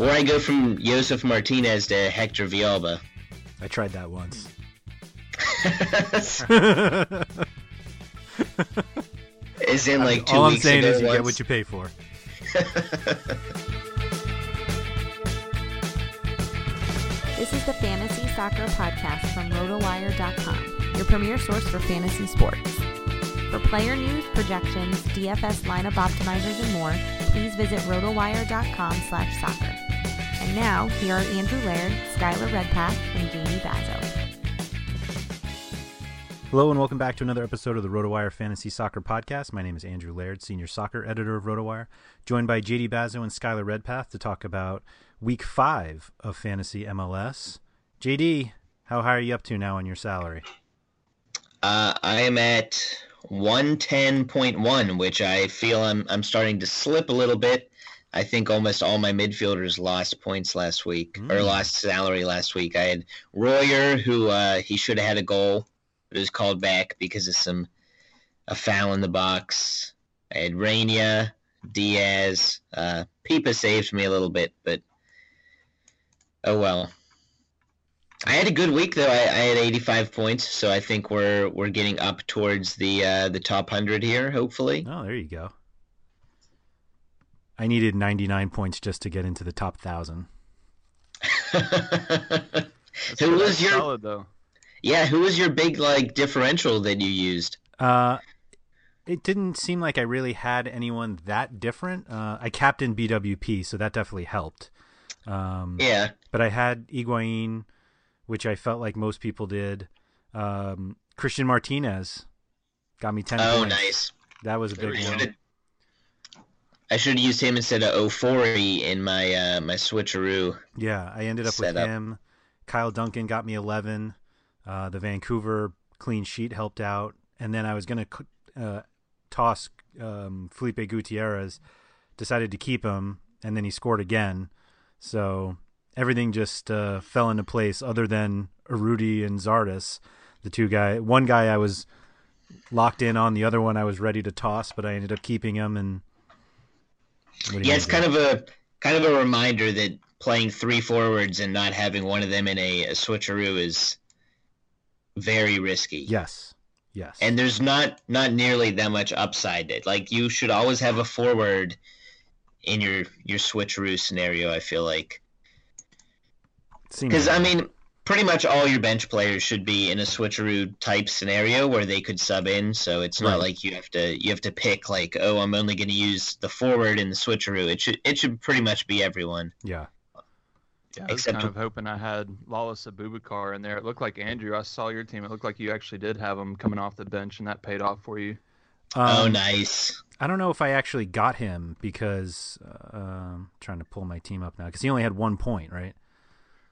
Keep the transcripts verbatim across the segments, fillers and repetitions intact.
Or I go from Josef Martinez to Hector Villalba. I tried that once. It's in like two weeks ago. All I'm saying is you get what you pay for. This is the Fantasy Soccer Podcast from RotoWire dot com, your premier source for fantasy sports. For player news, projections, D F S lineup optimizers, and more, please visit rotowire.com slash soccer. And now, here are Andrew Laird, Skylar Redpath, and J D Bazo. Hello and welcome back to another episode of the RotoWire Fantasy Soccer Podcast. My name is Andrew Laird, Senior Soccer Editor of RotoWire, joined by J D Bazo and Skylar Redpath to talk about Week five of Fantasy M L S. J D, how high are you up to now on your salary? Uh, I am at one ten point one, which I feel I'm I'm starting to slip a little bit. I think almost all my midfielders lost points last week, mm. or lost salary last week. I had Royer, who uh, he should have had a goal, but it was called back because of some a foul in the box. I had Rania, Diaz. Uh, Pipa saved me a little bit, but oh well. I had a good week though. I, I had eighty-five points, so I think we're we're getting up towards the uh, the top hundred here, hopefully. Oh, there you go. I needed ninety-nine points just to get into the top thousand. Who was your solid, though? Yeah, who was your big like differential that you used? Uh, it didn't seem like I really had anyone that different. Uh, I captained B W P, so that definitely helped. Um, yeah, but I had Higuaín, which I felt like most people did. Um, Christian Martinez got me ten oh, points. Oh, nice. That was a big one. I should have used him instead of Ofori in my uh, my switcheroo. Yeah, I ended up setup. with him. Kyle Duncan got me eleven. Uh, the Vancouver clean sheet helped out. And then I was going to uh, toss um, Felipe Gutierrez. Decided to keep him, and then he scored again. So everything just uh, fell into place, other than Rudy and Zardes, the two guy. One guy I was locked in on, the other one I was ready to toss, but I ended up keeping him. And yeah, it's kind of a kind of a reminder that playing three forwards and not having one of them in a, a switcheroo is very risky. Yes, yes. And there's not not nearly that much upside. It like you should always have a forward in your your switcheroo scenario, I feel like. Because, I mean, pretty much all your bench players should be in a switcheroo-type scenario where they could sub in, so it's not right. like you have to you have to pick, like, oh, I'm only going to use the forward in the switcheroo. It should, it should pretty much be everyone. Yeah. does. I was kind of hoping I had Lawless Abubakar in there. It looked like, Andrew, I saw your team. It looked like you actually did have him coming off the bench, and that paid off for you. Um, oh, nice. I don't know if I actually got him because uh, I'm trying to pull my team up now because he only had one point, right?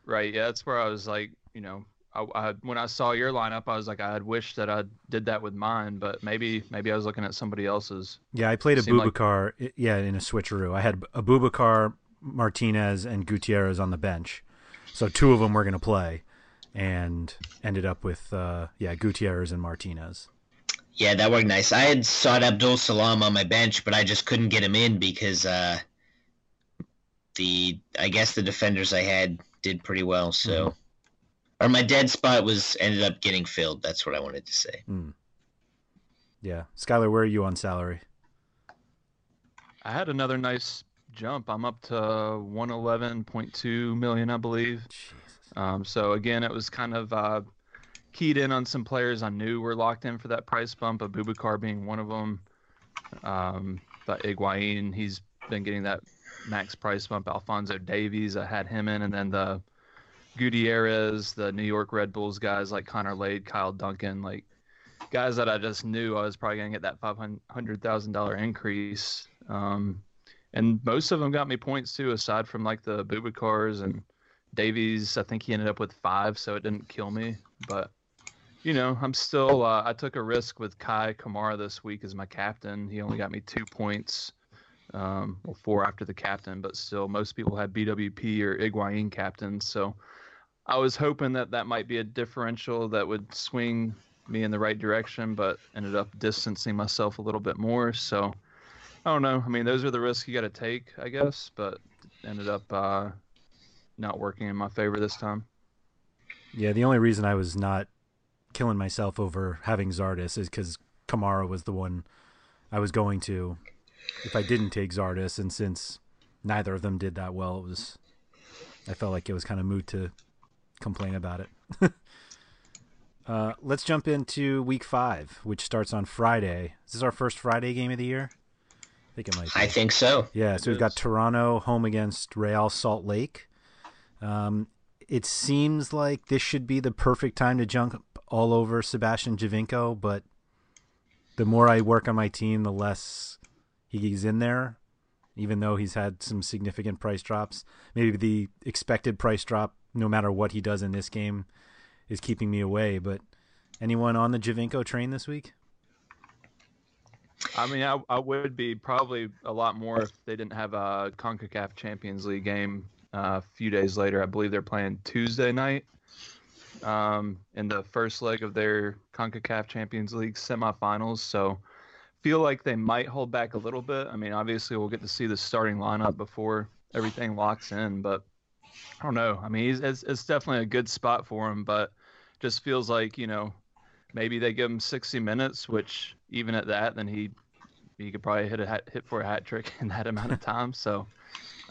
Right, yeah. That's where I was like, you know, I, I, when I saw your lineup, I was like, I'd wish that I did that with mine, but maybe maybe I was looking at somebody else's. Yeah, I played Abubakar, like... yeah, in a switcheroo. I had Abubakar, Martinez, and Gutierrez on the bench. So two of them were going to play and ended up with, uh, yeah, Gutierrez and Martinez. Yeah, that worked nice. I had Saad Abdul Salam on my bench, but I just couldn't get him in because uh, the I guess the defenders I had did pretty well. So, mm. or my dead spot was ended up getting filled. That's what I wanted to say. Mm. Yeah, Skylar, where are you on salary? I had another nice jump. I'm up to one eleven point two million, I believe. Jesus. Um, so again, it was kind of. Uh, keyed in on some players I knew were locked in for that price bump, Abubakar being one of them. Um, but Higuaín, he's been getting that max price bump. Alfonso Davies, I had him in. And then the Gutierrez, the New York Red Bulls guys like Connor Lade, Kyle Duncan, like guys that I just knew I was probably going to get that five hundred thousand dollars increase. Um, and most of them got me points too, aside from like the Abubakars and Davies. I think he ended up with five, so it didn't kill me. But you know, I'm still, uh, I took a risk with Kai Kamara this week as my captain. He only got me two points, um, well, four after the captain, but still most people had B W P or Higuaín captain. So I was hoping that that might be a differential that would swing me in the right direction, but ended up distancing myself a little bit more. So I don't know. I mean, those are the risks you got to take, I guess, but ended up uh, not working in my favor this time. Yeah, the only reason I was not killing myself over having Zardes is because Kamara was the one I was going to if I didn't take Zardes, and since neither of them did that well, it was I felt like it was kind of moot to complain about it. uh, let's jump into week five, which starts on Friday. Is this our first Friday game of the year? I think it might be. I think so. Yeah, so we've got Toronto home against Real Salt Lake. Um, it seems like this should be the perfect time to jump all over Sebastian Giovinco, but the more I work on my team, the less he's in there, even though he's had some significant price drops. Maybe the expected price drop, no matter what he does in this game, is keeping me away. But anyone on the Giovinco train this week? I mean, I, I would be probably a lot more if they didn't have a CONCACAF Champions League game uh, a few days later. I believe they're playing Tuesday night. Um, in the first leg of their CONCACAF Champions League semifinals, so feel like they might hold back a little bit. I mean, obviously we'll get to see the starting lineup before everything locks in, but I don't know. I mean, he's, it's, it's definitely a good spot for him, but just feels like, you know, maybe they give him sixty minutes, which even at that, then he he could probably hit a hat, hit for a hat trick in that amount of time. So,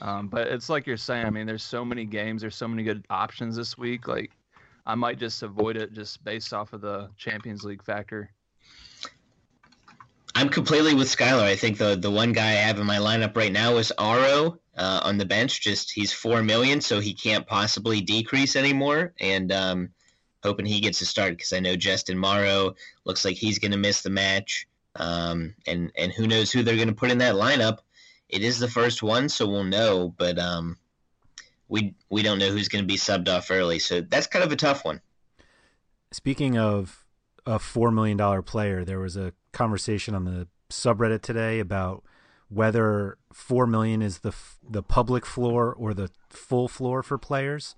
um, but it's like you're saying. I mean, there's so many games, there's so many good options this week, like. I might just avoid it just based off of the Champions League factor. I'm completely with Skylar. I think the the one guy I have in my lineup right now is Aro uh, on the bench. Just he's four million dollars, so he can't possibly decrease anymore. And um, hoping he gets a start because I know Justin Morrow looks like he's going to miss the match. Um, and, and who knows who they're going to put in that lineup. It is the first one, so we'll know. But um, We we don't know who's going to be subbed off early, so that's kind of a tough one. Speaking of a four million dollars player, there was a conversation on the subreddit today about whether four million dollars is the the public floor or the full floor for players,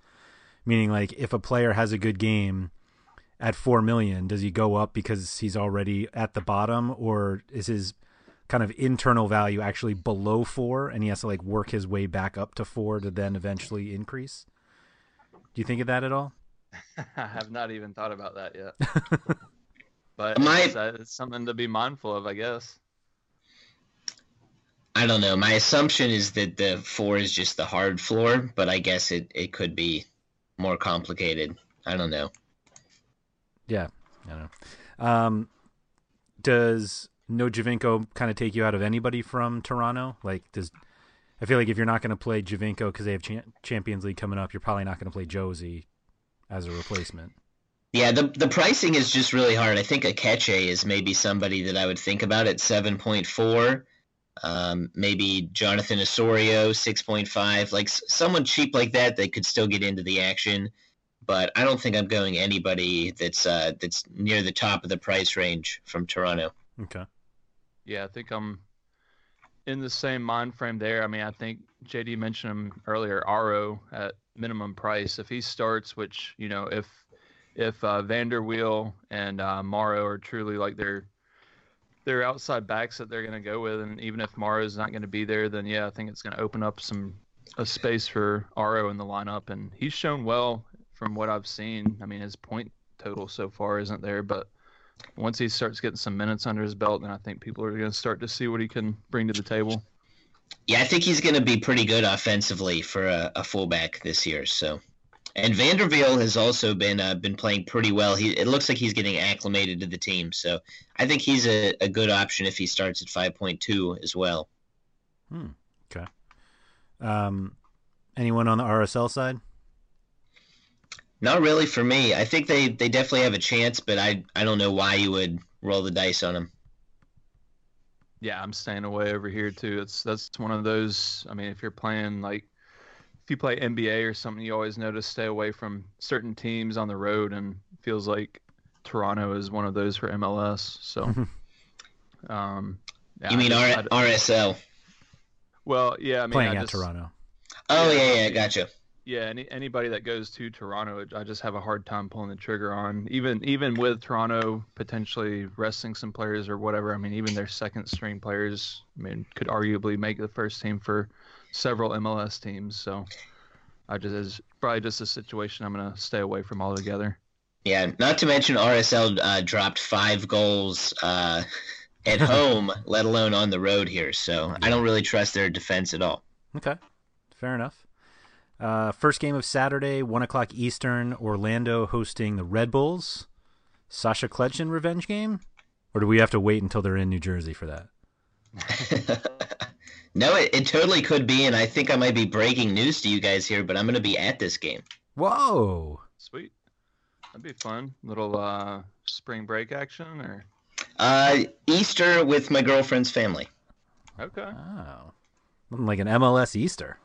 meaning like if a player has a good game at four million dollars, does he go up because he's already at the bottom, or is his kind of internal value actually below four and he has to like work his way back up to four to then eventually increase? Do you think of that at all? I have not even thought about that yet. But My, it's, it's something to be mindful of, I guess. I don't know. My assumption is that the four is just the hard floor, but I guess it, it could be more complicated. I don't know. Yeah. I don't know. Um, does... No Giovinco kind of take you out of anybody from Toronto? Like, does I feel like if you're not going to play Giovinco because they have Ch- Champions League coming up, you're probably not going to play Josie as a replacement. Yeah, the the pricing is just really hard. I think Akeche is maybe somebody that I would think about at seven point four. Um, maybe Jonathan Osorio, six point five. Like someone cheap like that, they could still get into the action. But I don't think I'm going anybody that's uh, that's near the top of the price range from Toronto. Okay. Yeah, I think I'm in the same mind frame there. I mean, I think J D mentioned him earlier, Aro at minimum price. If he starts, which, you know, if if uh, Vanderweel and uh, Morrow are truly like their their outside backs that they're going to go with, and even if Morrow's not going to be there, then yeah, I think it's going to open up some a space for Aro in the lineup. And he's shown well from what I've seen. I mean, his point total so far isn't there, but once he starts getting some minutes under his belt, then I think people are going to start to see what he can bring to the table. Yeah, I think he's going to be pretty good offensively for a, a fullback this year. So, and Vanderveel has also been uh, been playing pretty well. He it looks like he's getting acclimated to the team. So I think he's a, a good option if he starts at five point two as well. Hmm. Okay. Um, anyone on the R S L side? Not really for me. I think they, they definitely have a chance, but I, I don't know why you would roll the dice on them. Yeah, I'm staying away over here too. It's that's one of those. I mean, if you're playing like if you play N B A or something, you always know to stay away from certain teams on the road, and it feels like Toronto is one of those for M L S. So, um, yeah, you mean R- RSL? Well, yeah, I mean, playing I at just, Toronto. Oh yeah, yeah, yeah gotcha. Yeah, any, anybody that goes to Toronto, I just have a hard time pulling the trigger on. Even even with Toronto potentially resting some players or whatever, I mean, even their second-string players, I mean, could arguably make the first team for several M L S teams. So I just it's probably just a situation I'm going to stay away from altogether. Yeah, not to mention R S L uh, dropped five goals uh, at home, let alone on the road here. So I don't really trust their defense at all. Okay, fair enough. Uh, first game of Saturday, one o'clock Eastern, Orlando hosting the Red Bulls. Sasha Kletchen revenge game? Or do we have to wait until they're in New Jersey for that? No, it, it totally could be, and I think I might be breaking news to you guys here, but I'm going to be at this game. Whoa. Sweet. That'd be fun. Little uh, spring break action? Or uh, Easter with my girlfriend's family. Okay. Oh. Like an M L S Easter.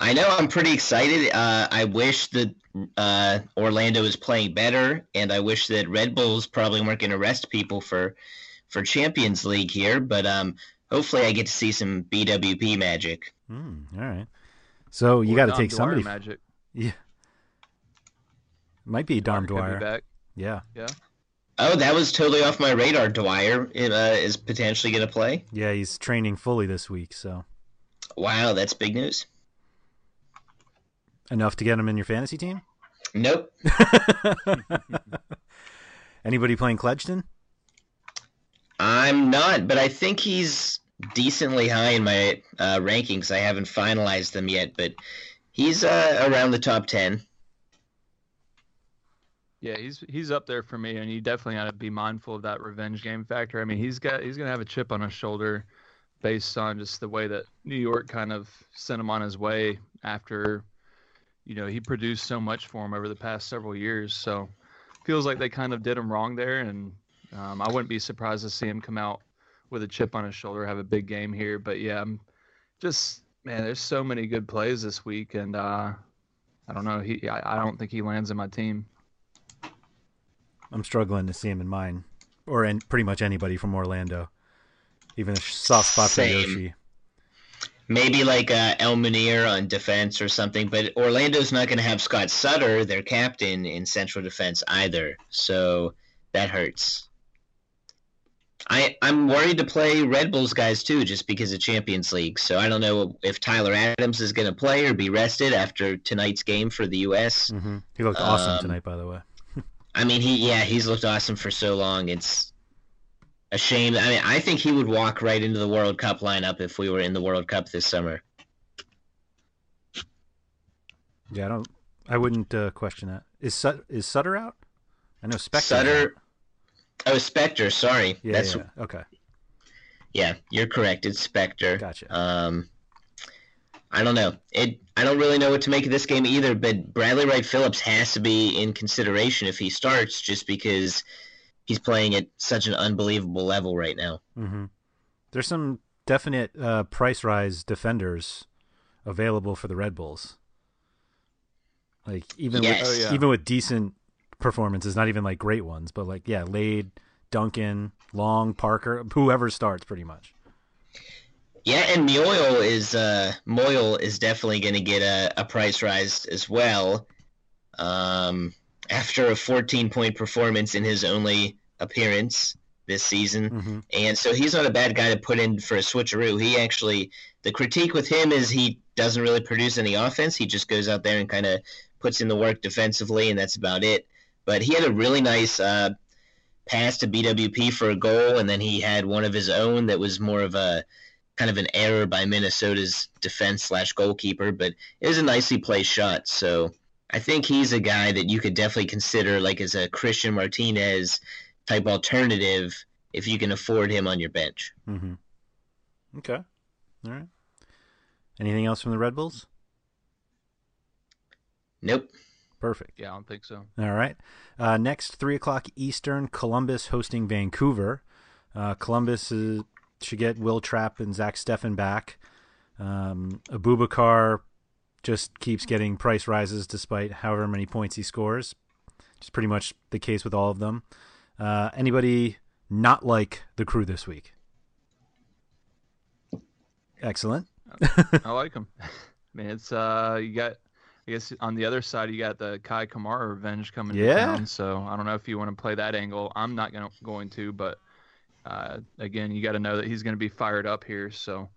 I know, I'm pretty excited. Uh, I wish that uh, Orlando was playing better, and I wish that Red Bulls probably weren't going to rest people for for Champions League here, but um, hopefully I get to see some B W P magic. Mm, all right. So you got to take Dwyer somebody. Magic. Yeah. It might be Dom Dwyer. Be back. Yeah. Yeah. Oh, that was totally off my radar. Dwyer uh, is potentially going to play. Yeah, he's training fully this week, so. Wow, that's big news. Enough to get him in your fantasy team? Nope. Anybody playing Kletchton? I'm not, but I think he's decently high in my uh, rankings. I haven't finalized them yet, but he's uh, around the top ten. Yeah, he's he's up there for me, and you definitely got to be mindful of that revenge game factor. I mean, he's got he's going to have a chip on his shoulder based on just the way that New York kind of sent him on his way after. You know, he produced so much for him over the past several years, so feels like they kind of did him wrong there, and um, I wouldn't be surprised to see him come out with a chip on his shoulder, have a big game here. But, yeah, I'm just, man, there's so many good plays this week, and uh, I don't know. He, I, I don't think he lands in my team. I'm struggling to see him in mine, or in pretty much anybody from Orlando, even a soft spot for Yoshi. Maybe like uh, El Munir on defense or something, but Orlando's not going to have Scott Sutter, their captain, in central defense either, so that hurts. I, I'm worried to play Red Bulls guys too just because of Champions League, so I don't know if Tyler Adams is going to play or be rested after tonight's game for the U S. Mm-hmm. He looked um, awesome tonight, by the way. I mean, he yeah, he's looked awesome for so long. It's a shame. I mean, I think he would walk right into the World Cup lineup if we were in the World Cup this summer. Yeah, I don't. I wouldn't uh, question that. Is Sut, is Sutter out? I know Spector. Sutter. Out. Oh, Spector. Sorry. Yeah. That's, yeah. Okay. Yeah, you're correct. It's Spector. Gotcha. Um, I don't know. It. I don't really know what to make of this game either, but Bradley Wright Phillips has to be in consideration if he starts, just because he's playing at such an unbelievable level right now. Mm-hmm. There's some definite uh, price rise defenders available for the Red Bulls. Like even yes. with, oh, yeah. even with decent performances, not even like great ones, but like yeah, Laird, Duncan, Long, Parker, whoever starts pretty much. Yeah, and Moyle is uh, Moyle is definitely going to get a, a price rise as well. Um, after a fourteen-point performance in his only appearance this season, mm-hmm. and so he's not a bad guy to put in for a switcheroo. He actually, the critique with him is he doesn't really produce any offense. He just goes out there and kind of puts in the work defensively, and that's about it. But he had a really nice uh, pass to B W P for a goal, and then he had one of his own that was more of a kind of an error by Minnesota's defense slash goalkeeper, but it was a nicely placed shot. So I think he's a guy that you could definitely consider like as a Christian Martinez type alternative if you can afford him on your bench. Mm-hmm. Okay. All right. Anything else from the Red Bulls? Nope. Perfect. Yeah, I don't think so. All right. Uh, next, three o'clock Eastern, Columbus hosting Vancouver. Uh, Columbus is... should get Will Trapp and Zach Steffen back. Um, Abubakar just keeps getting price rises despite however many points he scores. It's pretty much the case with all of them. Uh, anybody not like the crew this week? Excellent. I like him. I mean, it's uh, you got. I guess on the other side, you got the Kai Kamara revenge coming yeah. to town. So I don't know if you want to play that angle. I'm not gonna, going to, but. Uh, again, you got to know that he's going to be fired up here. So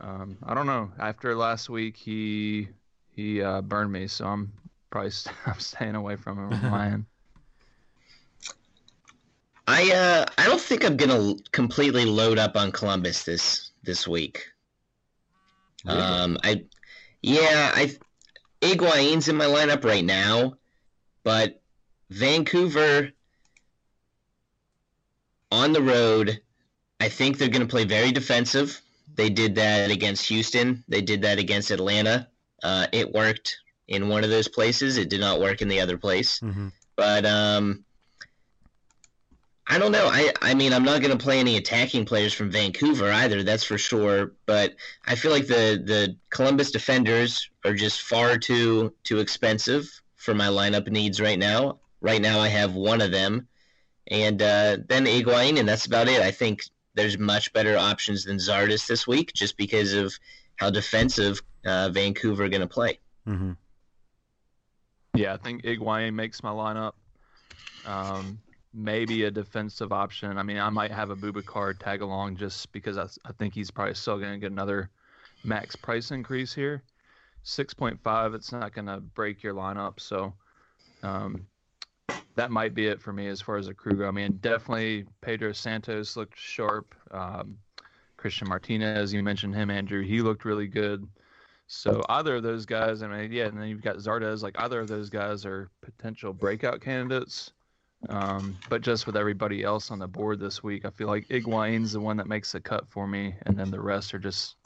um, I don't know. After last week, he he uh, burned me, so I'm probably st- I'm staying away from him. I'm lying. I uh, I don't think I'm going to completely load up on Columbus this this week. Really? Um, I yeah, I Higuaín's in my lineup right now, but Vancouver. On the road, I think they're going to play very defensive. They did that against Houston. They did that against Atlanta. Uh, it worked in one of those places. It did not work in the other place. Mm-hmm. But um, I don't know. I, I mean, I'm not going to play any attacking players from Vancouver either, that's for sure. But I feel like the, the Columbus defenders are just far too too expensive for my lineup needs right now. Right now I have one of them. And uh, then Higuaín, and that's about it. I think there's much better options than Zardes this week just because of how defensive uh, Vancouver are going to play. Mm-hmm. Yeah, I think Higuaín makes my lineup. Um, maybe a defensive option. I mean, I might have a Abubakar tag along just because I, I think he's probably still going to get another max price increase here. six point five, it's not going to break your lineup, so... Um, that might be it for me as far as a crew go. I mean, definitely Pedro Santos looked sharp. Um, Christian Martinez, you mentioned him, Andrew. He looked really good. So either of those guys, I mean, yeah, and then you've got Zardes. Like either of those guys are potential breakout candidates. Um, but just with everybody else on the board this week, I feel like Higuaín's the one that makes the cut for me, and then the rest are just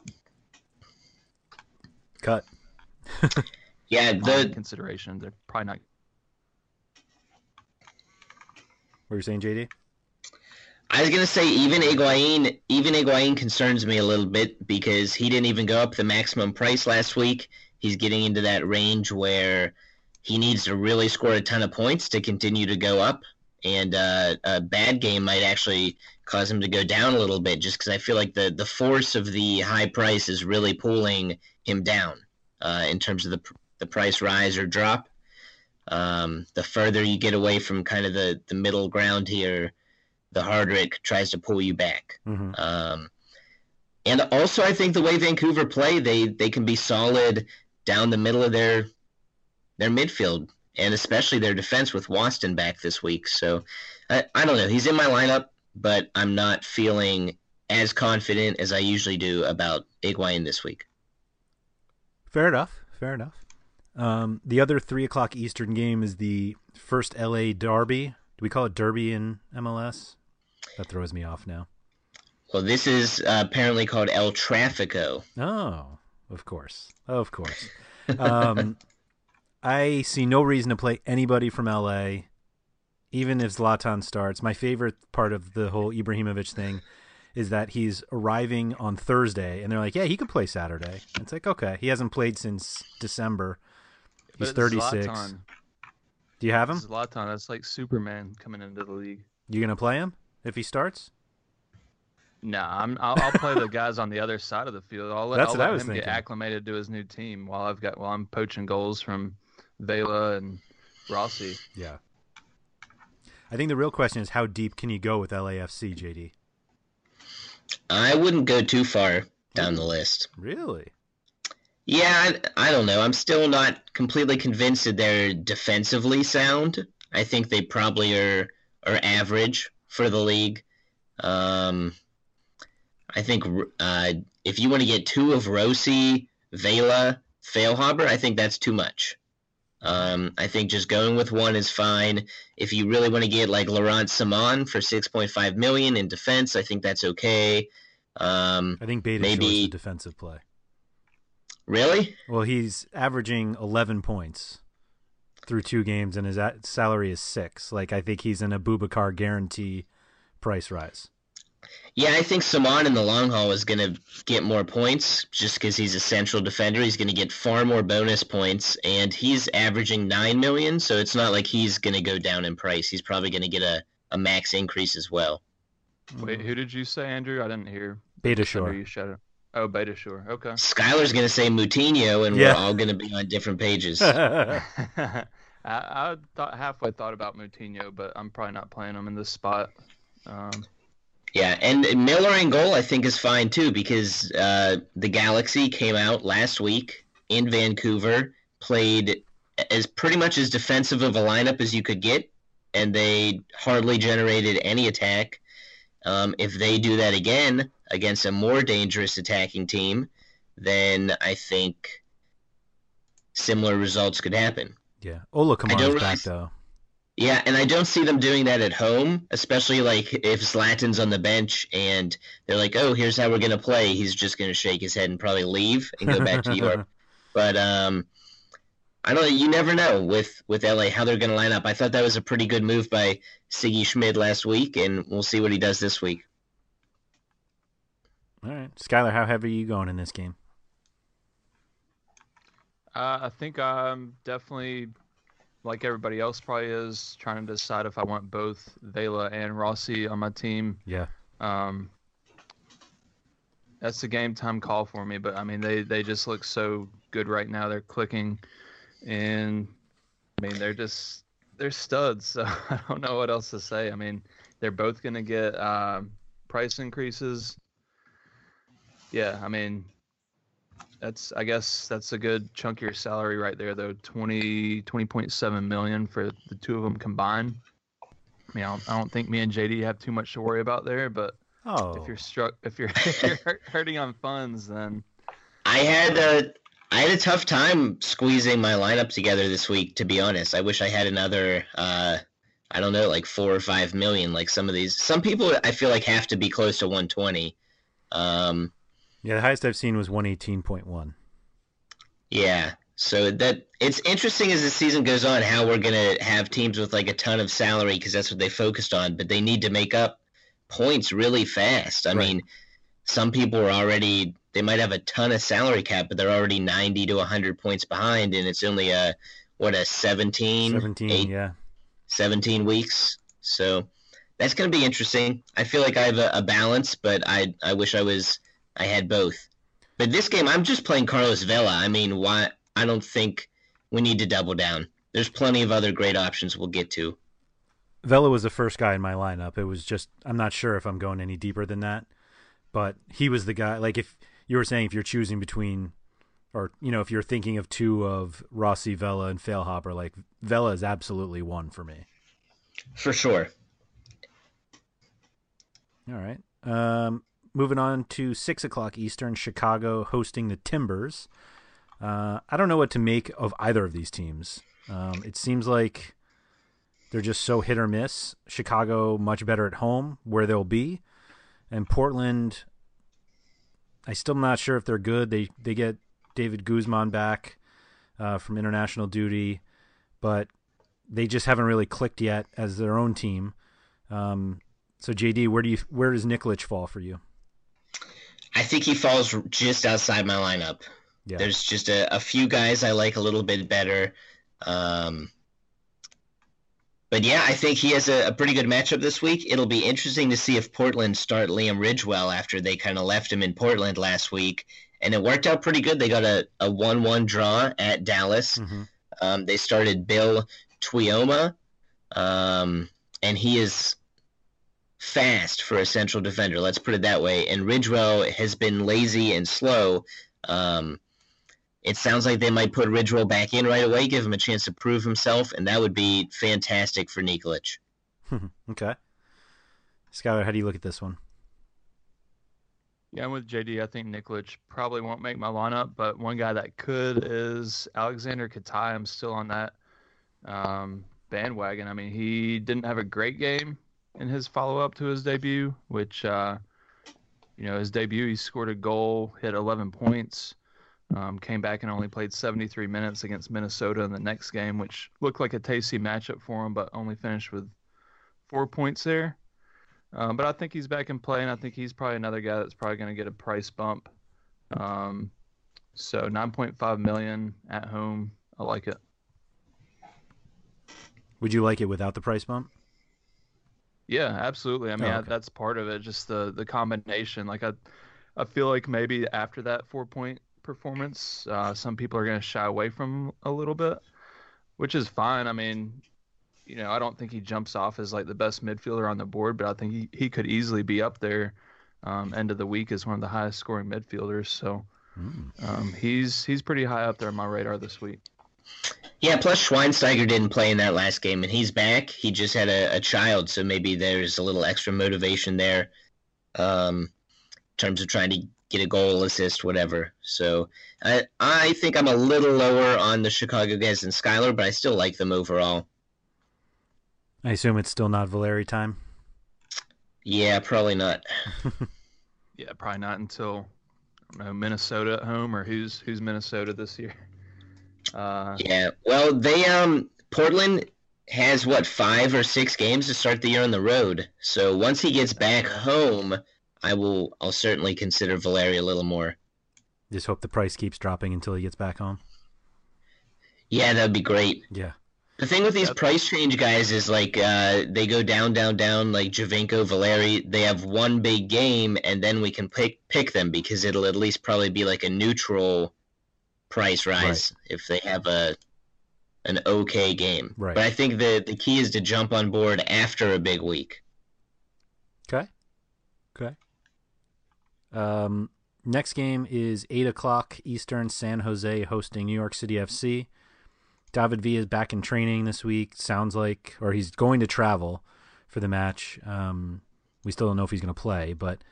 cut. yeah, the consideration. They're probably not. What were you saying, J D? I was going to say even Higuaín, even Higuaín concerns me a little bit because he didn't even go up the maximum price last week. He's getting into that range where he needs to really score a ton of points to continue to go up, and uh, a bad game might actually cause him to go down a little bit just because I feel like the, the force of the high price is really pulling him down uh, in terms of the the price rise or drop. Um, the further you get away from kind of the, the middle ground here, the harder it tries to pull you back. Mm-hmm. Um, and also I think the way Vancouver play, they, they can be solid down the middle of their, their midfield and especially their defense with Waston back this week. So I, I don't know. He's in my lineup, but I'm not feeling as confident as I usually do about Higuaín this week. Fair enough. Fair enough. Um, the other three o'clock Eastern game is the first L A Derby. Do we call it Derby in M L S? That throws me off now. Well, this is uh, apparently called El Tráfico. Oh, Of course. Of course. Um, I see no reason to play anybody from L A, even if Zlatan starts. My favorite part of the whole Ibrahimović thing is that he's arriving on Thursday, and they're like, yeah, he could play Saturday. It's like, okay. He hasn't played since December. He's thirty-six. Zlatan. Do you have him? Zlatan, that's like Superman coming into the league. You going to play him if he starts? Nah, I'm, I'll, I'll play the guys on the other side of the field. I'll let, That's I'll let what I was him thinking. Get acclimated to his new team while I've got while I'm poaching goals from Vela and Rossi. Yeah. I think the real question is how deep can you go with L A F C, J D? I wouldn't go too far down the list. Really? Yeah, I, I don't know. I'm still not completely convinced that they're defensively sound. I think they probably are are average for the league. Um. I think uh, if you want to get two of Rossi, Vela, Failhaber, I think that's too much. Um, I think just going with one is fine. If you really want to get like Laurent Simon for six point five million dollars in defense, I think that's okay. Um, I think Beta maybe... is a defensive play. Really? Well, he's averaging eleven points through two games, and his salary is six. Like I think he's an Abubakar guarantee price rise. Yeah, I think Simon in the long haul is going to get more points just because he's a central defender. He's going to get far more bonus points, and he's averaging nine million dollars, so it's not like he's going to go down in price. He's probably going to get a, a max increase as well. Wait, who did you say, Andrew? I didn't hear. Beta Shore. You shut oh, Beta Shore. Okay. Skylar's going to say Moutinho, and yeah. We're all going to be on different pages. I, I thought, halfway thought about Moutinho, but I'm probably not playing him in this spot. Um Yeah, and Miller in goal I think is fine too because uh, the Galaxy came out last week in Vancouver, played as pretty much as defensive of a lineup as you could get, and they hardly generated any attack. Um, if they do that again against a more dangerous attacking team, then I think similar results could happen. Yeah, Ola Kamara's back though. Yeah, and I don't see them doing that at home, especially like if Zlatan's on the bench and they're like, oh, here's how we're going to play. He's just going to shake his head and probably leave and go back to Europe. But um, I don't know. You never know with, with L A how they're going to line up. I thought that was a pretty good move by Siggy Schmid last week, and we'll see what he does this week. All right. Skylar, how heavy are you going in this game? Uh, I think I'm definitely – like everybody else probably is, trying to decide if I want both Vela and Rossi on my team. Yeah. Um, that's a game-time call for me, but, I mean, they, they just look so good right now. They're clicking, and, I mean, they're just they're studs, so I don't know what else to say. I mean, they're both going to get uh, price increases. Yeah, I mean – That's I guess that's a good chunk of your salary right there, though, twenty point seven million dollars for the two of them combined. I mean, I don't, I don't think me and J D have too much to worry about there, but oh. if you're struck, if you're, if you're hurting on funds, then I had a I had a tough time squeezing my lineup together this week. To be honest, I wish I had another. Uh, I don't know, like four or five million. Like some of these, some people I feel like have to be close to one twenty. Um, Yeah, the highest I've seen was one eighteen point one. Yeah, so that it's interesting as the season goes on how we're going to have teams with like a ton of salary because that's what they focused on, but they need to make up points really fast. I right. mean, some people are already – they might have a ton of salary cap, but they're already ninety to one hundred points behind, and it's only a – what, a seventeen? seventeen, eight, yeah. seventeen weeks, so that's going to be interesting. I feel like I have a, a balance, but I I wish I was – I had both. But this game, I'm just playing Carlos Vela. I mean, why? I don't think we need to double down. There's plenty of other great options we'll get to. Vela was the first guy in my lineup. It was just, I'm not sure if I'm going any deeper than that. But he was the guy, like if you were saying if you're choosing between, or, you know, if you're thinking of two of Rossi, Vela, and Failhaber, like Vela is absolutely one for me. For sure. All right. Um, Moving on to six o'clock Eastern, Chicago hosting the Timbers. Uh, I don't know what to make of either of these teams. Um, it seems like they're just so hit or miss. Chicago much better at home, where they'll be. And Portland, I'm still not sure if they're good. They they get David Guzman back uh, from international duty, but they just haven't really clicked yet as their own team. Um, so J D, where do you where does Nikolic fall for you? I think he falls just outside my lineup. Yeah. There's just a, a few guys I like a little bit better. Um, but, yeah, I think he has a, a pretty good matchup this week. It'll be interesting to see if Portland start Liam Ridgewell after they kind of left him in Portland last week. And it worked out pretty good. They got a a one one draw at Dallas. Mm-hmm. Um, they started Bill Tuioma, um, and he is fast for a central defender. Let's put it that way. And Ridgewell has been lazy and slow. Um, it sounds like they might put Ridgewell back in right away, give him a chance to prove himself, and that would be fantastic for Nikolic. Okay. Skylar, how do you look at this one? Yeah, I'm with J D. I think Nikolic probably won't make my lineup, but one guy that could is Alexander Katai. I'm still on that um, bandwagon. I mean, he didn't have a great game in his follow-up to his debut, which uh, – you know, his debut, he scored a goal, hit eleven points, um, came back and only played seventy-three minutes against Minnesota in the next game, which looked like a tasty matchup for him, but only finished with four points there. Um, but I think he's back in play, and I think he's probably another guy that's probably going to get a price bump. Um, so nine point five million dollars at home. I like it. Would you like it without the price bump? Yeah, absolutely. I mean, oh, okay. I, that's part of it, just the, the combination. Like, I I feel like maybe after that four-point performance, uh, some people are going to shy away from him a little bit, which is fine. I mean, you know, I don't think he jumps off as, like, the best midfielder on the board, but I think he, he could easily be up there um, end of the week as one of the highest-scoring midfielders. So mm. um, he's he's pretty high up there on my radar this week. Yeah, plus Schweinsteiger didn't play in that last game, and he's back. He just had a, a child, so maybe there's a little extra motivation there um, in terms of trying to get a goal, assist, whatever. So I, I think I'm a little lower on the Chicago guys than Skylar, but I still like them overall. I assume it's still not Valeri time? Yeah, probably not. Yeah, probably not until I don't know, Minnesota at home, or who's who's Minnesota this year? Uh, yeah, well, they um Portland has, what, five or six games to start the year on the road. So once he gets back home, I will I'll certainly consider Valeri a little more. Just hope the price keeps dropping until he gets back home. Yeah, that'd be great. Yeah. The thing with these yep. price change guys is, like, uh, they go down, down, down, like Giovinco, Valeri. They have one big game, and then we can pick pick them because it'll at least probably be like a neutral price rise right. if they have a an okay game. Right. But I think the, the key is to jump on board after a big week. Okay. Okay. Um, next game is eight o'clock Eastern, San Jose hosting New York City F C. David Villa is back in training this week, sounds like, or he's going to travel for the match. Um, we still don't know if he's going to play, but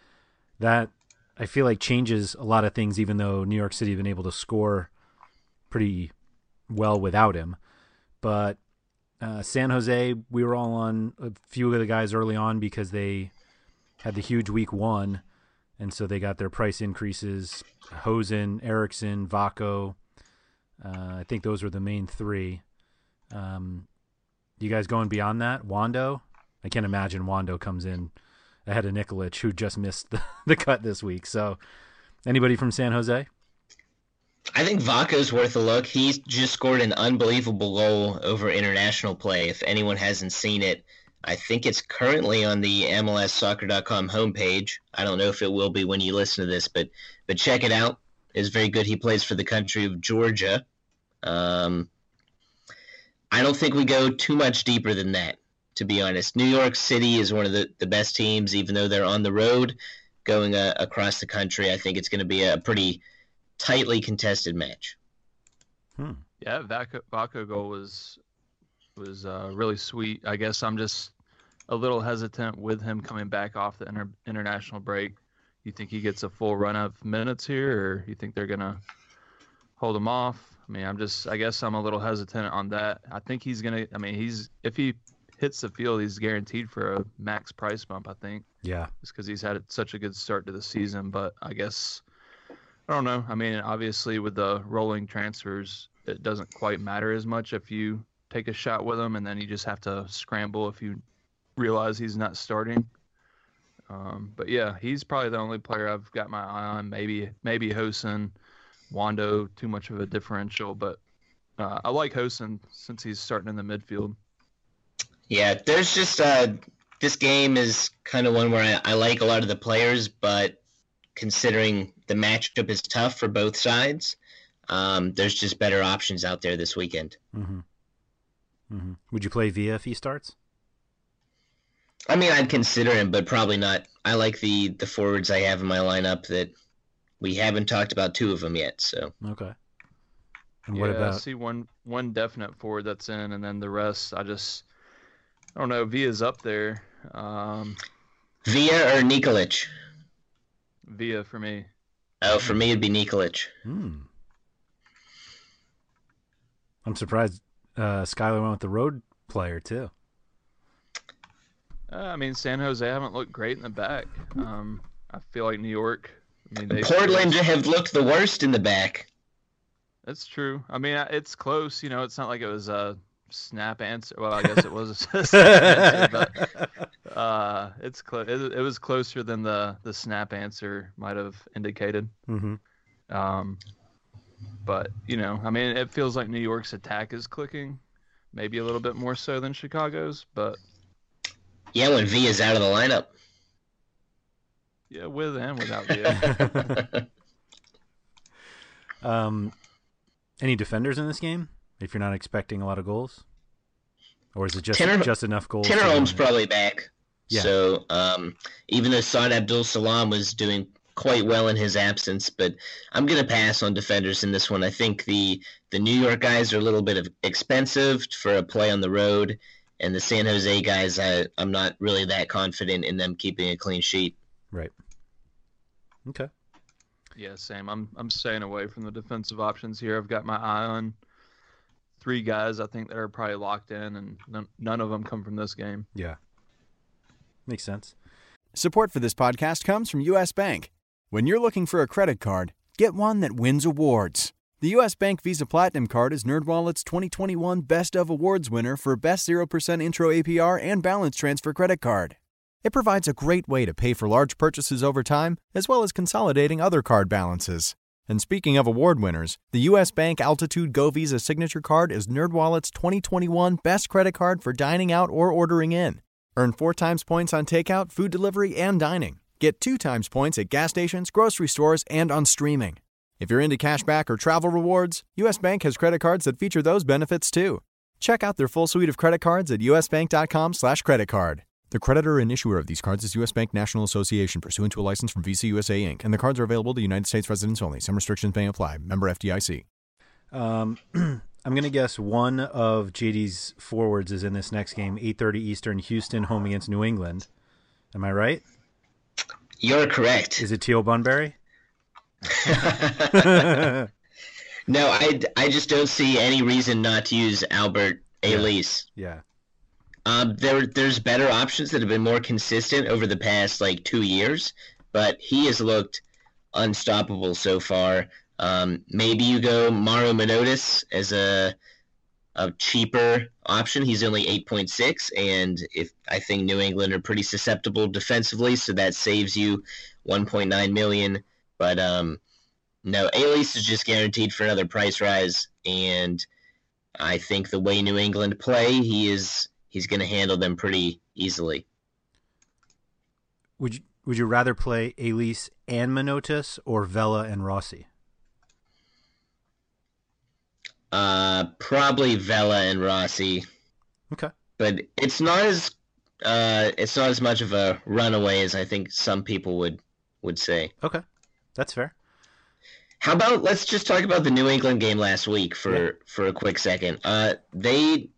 that I feel like changes a lot of things, even though New York City have been able to score pretty well without him. But uh, San Jose, we were all on a few of the guys early on because they had the huge week one, and so they got their price increases. Hosen, Erickson, Vaco, uh, I think those were the main three. Um, you guys going beyond that? Wando? I can't imagine Wando comes in ahead of Nikolic, who just missed the, the cut this week. So anybody from San Jose? I think Vaco's worth a look. He's just scored an unbelievable goal over international play. If anyone hasn't seen it, I think it's currently on the M L S soccer dot com homepage. I don't know if it will be when you listen to this, but but check it out. It's very good. He plays for the country of Georgia. Um, I don't think we go too much deeper than that, to be honest. New York City is one of the, the best teams, even though they're on the road going uh, across the country. I think it's going to be a pretty tightly contested match. Hmm. Yeah, Vaco, Vaco goal was was uh, really sweet. I guess I'm just a little hesitant with him coming back off the inter- international break. You think he gets a full run of minutes here, or you think they're going to hold him off? I mean, I'm just, I guess I'm a little hesitant on that. I think he's going to, I mean, he's, if he hits the field, he's guaranteed for a max price bump, I think. Yeah. Just because he's had such a good start to the season. But I guess I don't know. I mean, obviously with the rolling transfers, it doesn't quite matter as much if you take a shot with him, and then you just have to scramble if you realize he's not starting. Um, but yeah, he's probably the only player I've got my eye on. Maybe maybe Hosen, Wando, too much of a differential, but uh, I like Hosen since he's starting in the midfield. Yeah, there's just uh, this game is kind of one where I, I like a lot of the players, but considering the matchup is tough for both sides, um, there's just better options out there this weekend. Mm-hmm. Mm-hmm. Would you play Villa if he starts? I mean, I'd consider him, but probably not. I like the, the forwards I have in my lineup that we haven't talked about two of them yet. So okay. And what yeah, about? I see one one definite forward that's in, and then the rest, I just I don't know. Villa's up there. Um, Villa or Nikolic? Villa for me. Oh, for me it'd be Nikolic. Hmm. I'm surprised uh, Skylar went with the road player too. Uh, I mean, San Jose haven't looked great in the back. Um, I feel like New York. I mean, they Portland played. have looked the worst in the back. That's true. I mean, it's close. You know, it's not like it was a snap answer. Well, I guess it was a snap answer, but uh, it's clo- it, it was closer than the, the snap answer might have indicated. Mm-hmm. Um, but, you know, I mean, it feels like New York's attack is clicking, maybe a little bit more so than Chicago's, but... Yeah, when V is out of the lineup. Yeah, with and without V. um, any defenders in this game? If you're not expecting a lot of goals, or is it just Tenor, just enough goals? Tennerholm's probably back. Yeah. So um, even though Saad Abdul Salam was doing quite well in his absence, but I'm going to pass on defenders in this one. I think the the New York guys are a little bit of expensive for a play on the road. And the San Jose guys, I, I'm not really that confident in them keeping a clean sheet. Right. Okay. Yeah, same. I'm I'm staying away from the defensive options here. I've got my eye on three guys I think that are probably locked in, and none, none of them come from this game. Yeah. Makes sense. Support for this podcast comes from U S. Bank. When you're looking for a credit card, get one that wins awards. The U S. Bank Visa Platinum Card is NerdWallet's twenty twenty-one Best of Awards winner for Best zero percent Intro A P R and Balance Transfer Credit Card. It provides a great way to pay for large purchases over time, as well as consolidating other card balances. And speaking of award winners, the U S. Bank Altitude Go Visa Signature Card is NerdWallet's twenty twenty-one Best Credit Card for dining out or ordering in. Earn four times points on takeout, food delivery, and dining. Get two times points at gas stations, grocery stores, and on streaming. If you're into cashback or travel rewards, U S. Bank has credit cards that feature those benefits too. Check out their full suite of credit cards at u s bank dot com slash credit card. The creditor and issuer of these cards is U S. Bank National Association, pursuant to a license from Visa U S A, Incorporated, and the cards are available to United States residents only. Some restrictions may apply. Member F D I C. Um, I'm going to guess one of J D's forwards is in this next game, eight thirty Eastern, Houston, home against New England. Am I right? You're correct. Is it Teal Bunbury? No, I, I just don't see any reason not to use Albert Elis. Yeah. yeah. Um, there there's better options that have been more consistent over the past like two years, but he has looked unstoppable so far. Um, maybe you go Maru Minotis as a a cheaper option. He's only eight point six, and if I think New England are pretty susceptible defensively, so that saves you one point nine million. But um, no, Elis is just guaranteed for another price rise, and I think the way New England play, he is he's going to handle them pretty easily. Would you, would you rather play Elis and Minotis or Vela and Rossi? Uh, probably Vela and Rossi. Okay, but it's not as uh, it's not as much of a runaway as I think some people would would say. Okay. That's fair. How about let's just talk about the New England game last week for, yeah. for a quick second. Uh, they,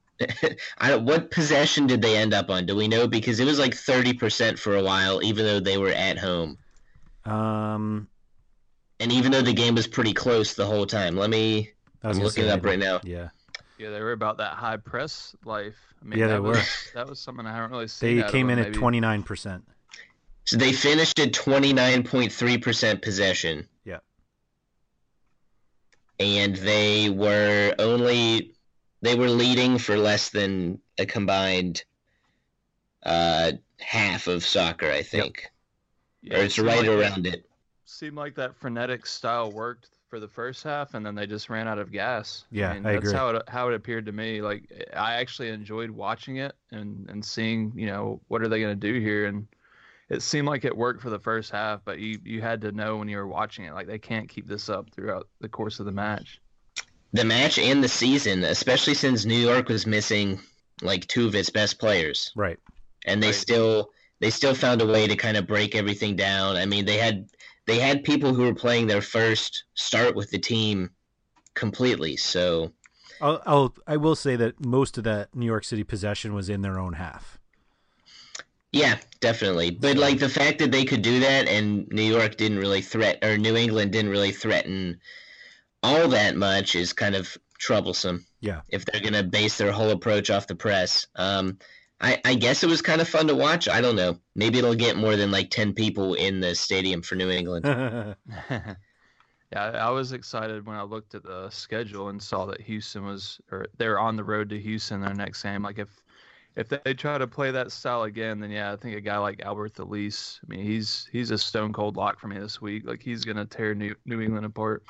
I don't, what possession did they end up on? Do we know? Because it was like thirty percent for a while, even though they were at home. Um, and even though the game was pretty close the whole time. Let me I'm looking it up right now. Yeah, yeah, they were about that high press life. I mean, yeah, that they was, were. That was something I haven't really seen. They came in at twenty-nine percent. So they finished at twenty-nine point three percent possession. Yeah. and they were only they were leading for less than a combined uh, half of soccer, I think. Yep. Yeah, or it's it right like around that, it. Seemed like that frenetic style worked for the first half, and then they just ran out of gas. Yeah, I, mean, I that's agree. That's how it, how it appeared to me. Like, I actually enjoyed watching it and, and seeing, you know, what are they going to do here? And it seemed like it worked for the first half, but you, you had to know when you were watching it, like, they can't keep this up throughout the course of the match. The match and the season, especially since New York was missing, like, two of its best players. Right. And they right. still they still found a way to kind of break everything down. I mean, they had they had people who were playing their first start with the team completely, so... I'll, I'll, I will say that most of that New York City possession was in their own half. Yeah, definitely. But, like, the fact that they could do that and New York didn't really threaten, or New England didn't really threaten all that much is kind of troublesome. Yeah. If they're going to base their whole approach off the press. Um, I, I guess it was kind of fun to watch. I don't know. Maybe it'll get more than, like, ten people in the stadium for New England. Yeah, I was excited when I looked at the schedule and saw that Houston was, or they're on the road to Houston their next game. Like, if, If they try to play that style again, then, yeah, I think a guy like Albert Elis, I mean, he's he's a stone-cold lock for me this week. Like, he's going to tear New, New England apart.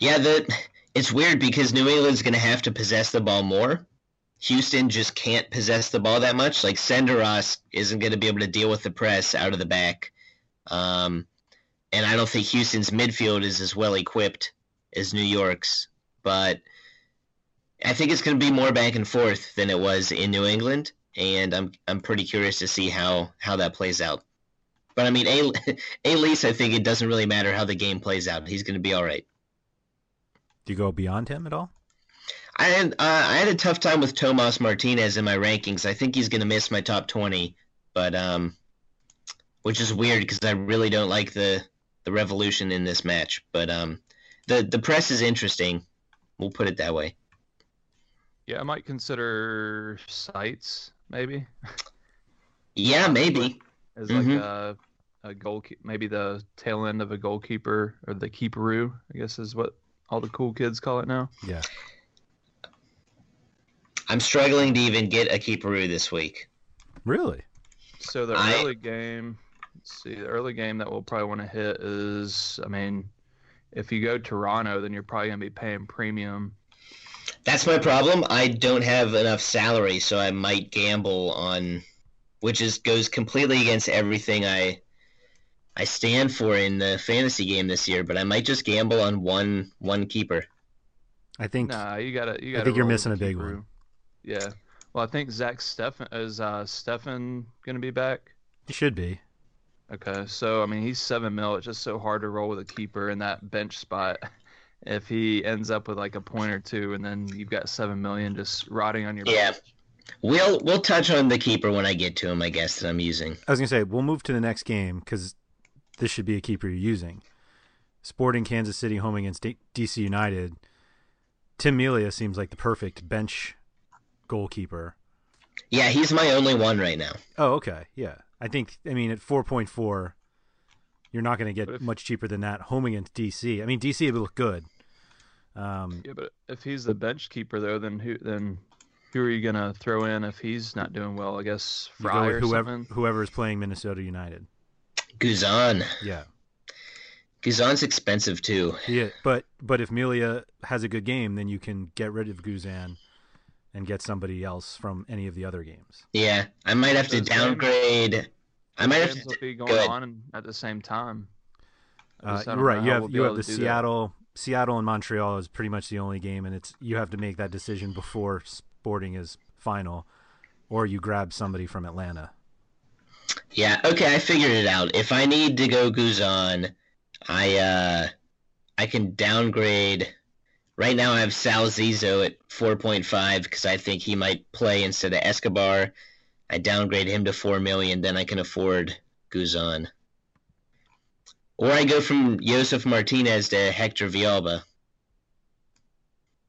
Yeah, the, it's weird because New England's going to have to possess the ball more. Houston just can't possess the ball that much. Like, Senderos isn't going to be able to deal with the press out of the back. Um, and I don't think Houston's midfield is as well-equipped as New York's, but... I think it's going to be more back and forth than it was in New England, and I'm I'm pretty curious to see how, how that plays out. But, I mean, Elis, I think it doesn't really matter how the game plays out. He's going to be all right. Do you go beyond him at all? I had, uh, I had a tough time with Tomas Martinez in my rankings. I think he's going to miss my top twenty, but um, which is weird because I really don't like the, the revolution in this match. But um, the, the press is interesting. We'll put it that way. Yeah, I might consider Sites, maybe. Yeah, maybe. As like mm-hmm. a a goal, maybe the tail end of a goalkeeper or the keeperoo, I guess is what all the cool kids call it now. Yeah. I'm struggling to even get a keeperoo this week. Really? So the I... early game, let's see, the early game that we'll probably want to hit is, I mean, if you go Toronto, then you're probably going to be paying premium. That's my problem. I don't have enough salary, so I might gamble on, which is goes completely against everything I I stand for in the fantasy game this year. But I might just gamble on one one keeper. I think. Nah, you gotta. You gotta I think you're missing a big one. Yeah. Well, I think Zach Steffen is uh, Steffen gonna be back. He should be. Okay, so I mean he's seven mil. It's just so hard to roll with a keeper in that bench spot. If he ends up with like a point or two, and then you've got seven million just rotting on your yeah, bench. we'll we'll touch on the keeper when I get to him. I guess that I'm using. I was gonna say we'll move to the next game because this should be a keeper you're using. Sporting Kansas City home against D C United. Tim Melia seems like the perfect bench goalkeeper. Yeah, he's my only one right now. Oh, okay, yeah. I think I mean at four point four, you're not going to get if, much cheaper than that home against D C. I mean, D C will look good. Um, yeah, but if he's the bench keeper, though, then who then who are you going to throw in if he's not doing well? I guess Fry or whoever something? Whoever is playing Minnesota United. Guzan. Yeah. Guzan's expensive too. Yeah, but but if Melia has a good game, then you can get rid of Guzan and get somebody else from any of the other games. Yeah, I might have to downgrade. I might have to be going on at the same time. Uh, right, you have you have the Seattle. Seattle and Montreal is pretty much the only game, and it's you have to make that decision before Sporting is final, or you grab somebody from Atlanta. Yeah, okay, I figured it out. If I need to go Guzan, I uh, I can downgrade. Right now I have Sal Zizo at four point five because I think he might play instead of Escobar. I downgrade him to four million dollars, then I can afford Guzan. Or I go from Josef Martinez to Hector Villalba.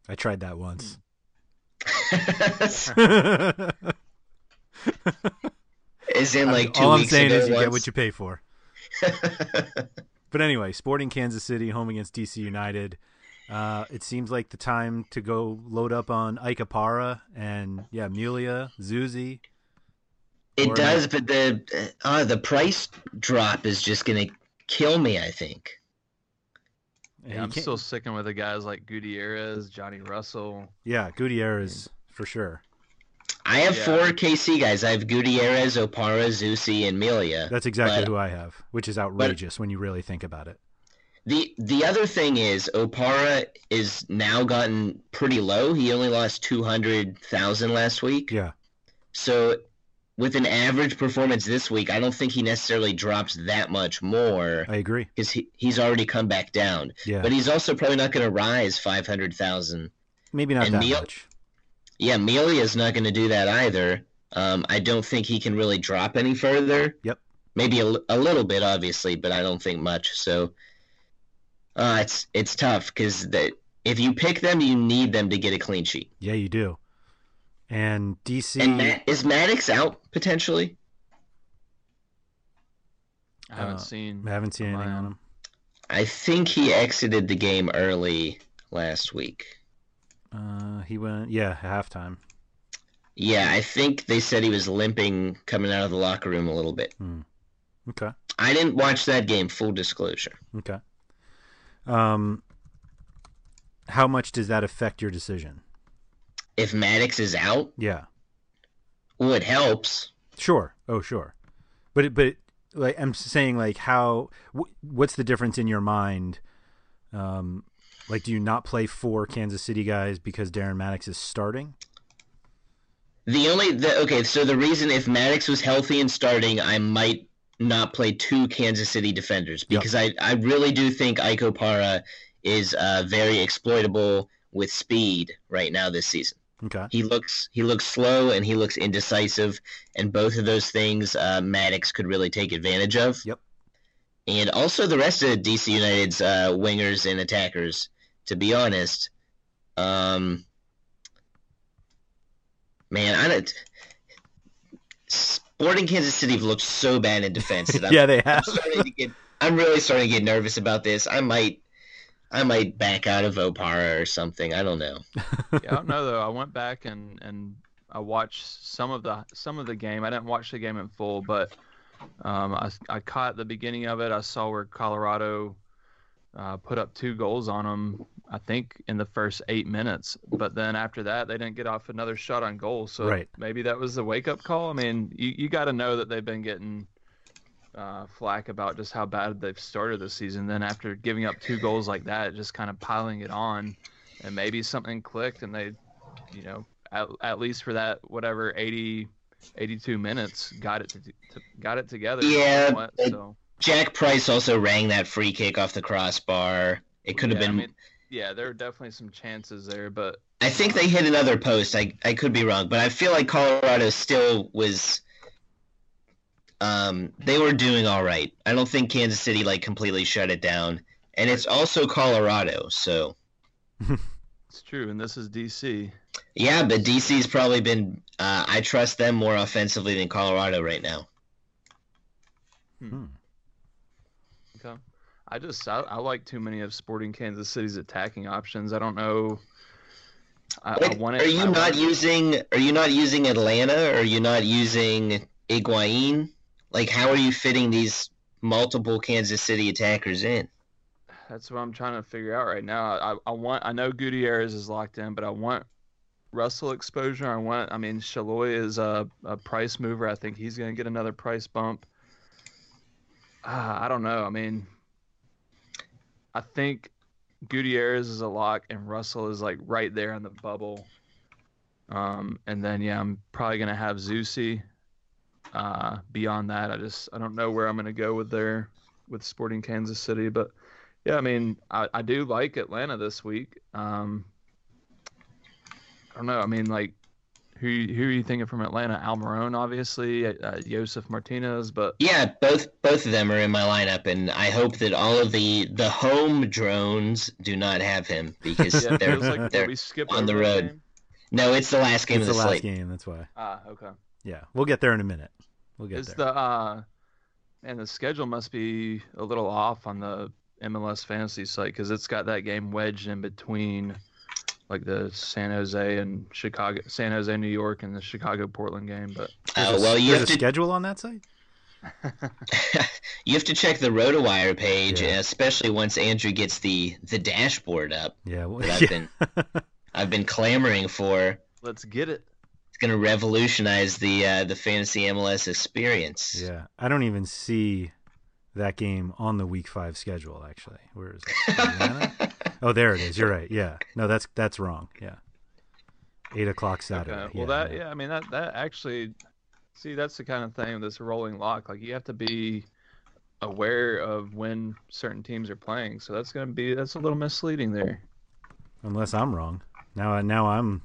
I tried that once. As in like two All weeks I'm saying ago is you once. Get what you pay for. But anyway, Sporting Kansas City, home against D C United. Uh, it seems like the time to go load up on Ikapara and, yeah, Mulia, Zuzi. It or... does, but the uh, the price drop is just going to kill me, I think. Yeah, I'm still sticking with the guys like Gutierrez, Johnny Russell. Yeah, Gutierrez for sure. I have yeah. four K C guys. I have Gutierrez, Opara, Zusi, and Melia. That's exactly but, who I have, which is outrageous when you really think about it. The the other thing is Opara is now gotten pretty low. He only lost two hundred thousand last week. Yeah. So with an average performance this week, I don't think he necessarily drops that much more. I agree. Because he, he's already come back down. Yeah. But he's also probably not going to rise five hundred thousand. Maybe not and that Mil- much. Yeah, Melia's not going to do that either. Um, I don't think he can really drop any further. Yep. Maybe a, a little bit, obviously, but I don't think much. So uh, it's it's tough because if you pick them, you need them to get a clean sheet. Yeah, you do. And D C... And Matt, is Maddox out, potentially? I haven't uh, seen... I haven't seen anything on him. I think he exited the game early last week. Uh, he went, yeah, halftime. Yeah, I think they said he was limping coming out of the locker room a little bit. Hmm. Okay. I didn't watch that game, full disclosure. Okay. Um, how much does that affect your decision? If Maddox is out? Yeah. Well, it helps. Sure. Oh, sure. But, it, but it, like I'm saying, like, how, wh- what's the difference in your mind? Um, like, do you not play four Kansas City guys because Darren Maddox is starting? The only, the, okay, so the reason if Maddox was healthy and starting, I might not play two Kansas City defenders because yep. I, I really do think Ike Opara is uh, very exploitable with speed right now this season. Okay. He looks he looks slow and he looks indecisive, and both of those things uh, Maddox could really take advantage of. Yep. And also the rest of D C United's uh, wingers and attackers, to be honest. Um, man, I don't. Sporting Kansas City have looked so bad in defense. That yeah, I'm, they have. I'm, starting to get, I'm really starting to get nervous about this. I might. I might back out of Opara or something. I don't know. Yeah, I don't know though. I went back and, and I watched some of the some of the game. I didn't watch the game in full, but um, I I caught the beginning of it. I saw where Colorado uh, put up two goals on them. I think in the first eight minutes, but then after that they didn't get off another shot on goal. So right. Maybe that was the wake up call. I mean, you you got to know that they've been getting. Uh, flack about just how bad they've started this season. Then after giving up two goals like that, just kind of piling it on, and maybe something clicked and they, you know, at, at least for that whatever eighty, eighty-two minutes, got it to, to got it together. Yeah, somewhat, so. Jack Price also rang that free kick off the crossbar. It could have yeah, been. I mean, yeah, there were definitely some chances there, but I think they hit another post. I I could be wrong, but I feel like Colorado still was. Um, they were doing all right. I don't think Kansas City like completely shut it down, and it's also Colorado, so it's true. And this is D C. Yeah, but D C's probably been. Uh, I trust them more offensively than Colorado right now. Hmm. Okay. I just I, I like too many of Sporting Kansas City's attacking options. I don't know. I, Wait, I want it, are you I not using? Are you not using Atlanta? Or are you not using Higuaín? Like, how are you fitting these multiple Kansas City attackers in? That's what I'm trying to figure out right now. I, I want. I know Gutierrez is locked in, but I want Russell exposure. I want. I mean, Shalhoub is a, a price mover. I think he's going to get another price bump. Uh, I don't know. I mean, I think Gutierrez is a lock, and Russell is like right there in the bubble. Um, and then yeah, I'm probably going to have Zusi. Uh, beyond that, I just I don't know where I'm going to go with their with Sporting Kansas City, but yeah, I mean I, I do like Atlanta this week. Um, I don't know. I mean, like who who are you thinking from Atlanta? Almiron, obviously, uh, Josef Martinez, but yeah, both both of them are in my lineup, and I hope that all of the the home drones do not have him because yeah, they're, like they're we skip on the road. Game? No, it's the last game. It's of the, the last slate. game. That's why. Ah, okay. Yeah, we'll get there in a minute. We'll get Is there. The, uh, and the schedule must be a little off on the M L S fantasy site because it's got that game wedged in between like the San Jose and Chicago, San Jose, New York, and the Chicago Portland game. But uh, well, you have to... a schedule on that site. You have to check the RotoWire page, yeah. especially once Andrew gets the the dashboard up. Yeah, well, that I've yeah. been I've been clamoring for. Let's get it. It's going to revolutionize the uh, the fantasy M L S experience. Yeah, I don't even see that game on the Week Five schedule. Actually, where is it? Oh, there it is. You're right. Yeah, no, that's that's wrong. Yeah, eight o'clock Saturday. Okay. Well, yeah, that yeah. yeah, I mean that that actually. See, that's the kind of thing, this rolling lock. Like, you have to be aware of when certain teams are playing. So that's going to be – that's a little misleading there. Unless I'm wrong. Now now I'm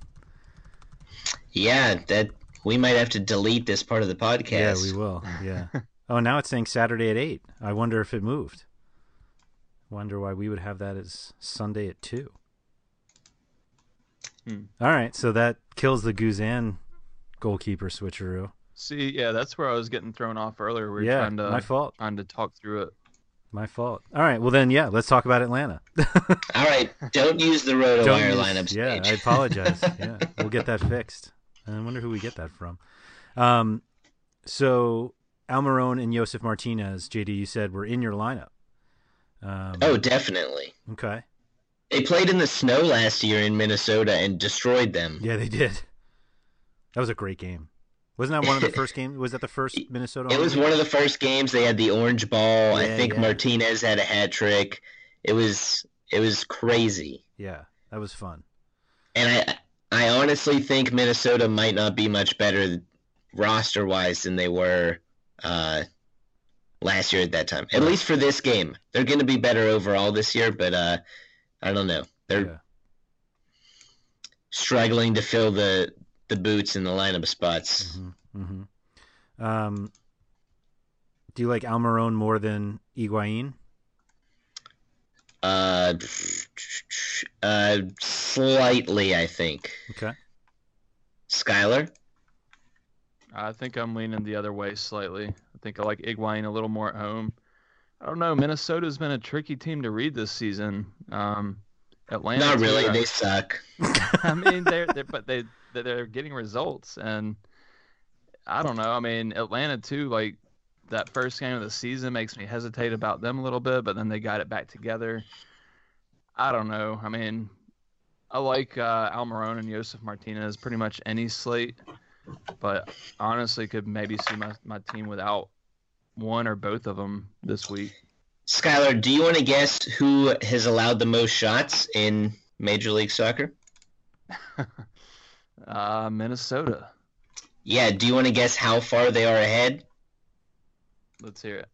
– Yeah, that we might have to delete this part of the podcast. Yeah, we will. Yeah. Oh, now it's saying Saturday at eight. I wonder if it moved. Wonder why we would have that as Sunday at two. Hmm. All right, so that kills the Guzan goalkeeper switcheroo. See, yeah, that's where I was getting thrown off earlier. We were yeah, trying to, my fault. Trying to talk through it. My fault. All right, well then, yeah, let's talk about Atlanta. All right, don't use the RotoWire lineups. Yeah, page. I apologize. Yeah, we'll get that fixed. I wonder who we get that from. Um, so Almiron and Josef Martinez, J D, you said were in your lineup. Um, oh, definitely. Okay. They played in the snow last year in Minnesota and destroyed them. Yeah, they did. That was a great game. Wasn't that one of the first games? Was that the first Minnesota? It was game? One of the first games. They had the orange ball. Yeah, I think yeah. Martinez had a hat trick. It was it was crazy. Yeah, that was fun. And I I honestly think Minnesota might not be much better roster wise than they were uh, last year at that time. At least for this game, they're going to be better overall this year. But uh, I don't know. They're yeah. struggling to fill the. The boots in the lineup spots. Mm-hmm, mm-hmm. Um, do you like Almiron more than Higuaín? Uh, uh, slightly, I think. Okay. Skylar? I think I'm leaning the other way slightly. I think I like Higuaín a little more at home. I don't know. Minnesota's been a tricky team to read this season. Um, Atlanta. Not really. They suck. I mean, they're, they're but they. that they're getting results, and I don't know. I mean, Atlanta too, like that first game of the season makes me hesitate about them a little bit, but then they got it back together. I don't know. I mean, I like uh, Almiron and Josef Martinez pretty much any slate, but honestly could maybe see my, my team without one or both of them this week. Skylar, do you want to guess who has allowed the most shots in Major League Soccer? Uh, Minnesota. Yeah, do you want to guess how far they are ahead? Let's hear it.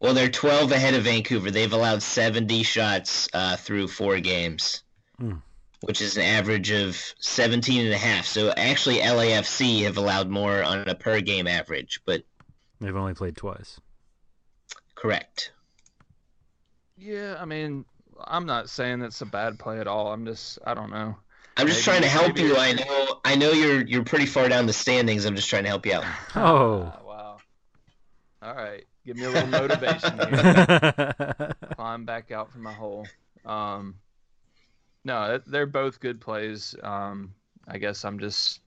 Well, they're twelve ahead of Vancouver. They've allowed seventy shots uh, through four games, mm. which is an average of seventeen and a half. So actually L A F C have allowed more on a per-game average, but... They've only played twice. Correct. Yeah, I mean, I'm not saying that's a bad play at all. I'm just, I don't know. I'm just maybe, trying to help maybe. you. I know I know you're you're pretty far down the standings. I'm just trying to help you out. Oh. Uh, wow. All right. Give me a little motivation here. Climb back out from my hole. Um, no, they're both good plays. Um, I guess I'm just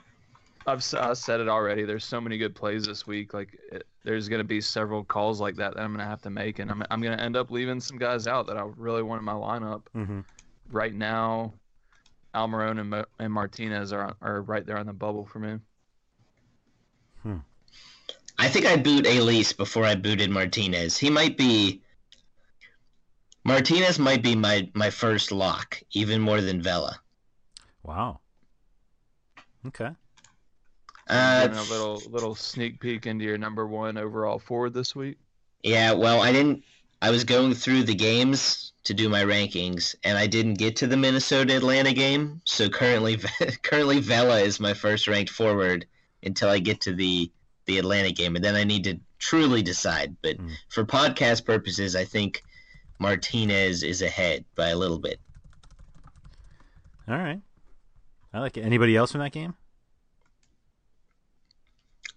– I've I said it already. There's so many good plays this week. Like, it, there's going to be several calls like that that I'm going to have to make, and I'm, I'm going to end up leaving some guys out that I really want in my lineup. Mm-hmm. Right now – Almiron and, Mo- and Martinez are are right there on the bubble for me. Hmm. I think I boot Elis before I booted Martinez. He might be Martinez might be my, my first lock, even more than Vela. Wow. Okay. Uh, a little little sneak peek into your number one overall forward this week. Yeah. Well, I didn't. I was going through the games to do my rankings, and I didn't get to the Minnesota-Atlanta game, so currently currently Vela is my first ranked forward until I get to the, the Atlanta game, and then I need to truly decide. But mm. for podcast purposes, I think Martinez is ahead by a little bit. All right. I like it. Anybody else from that game?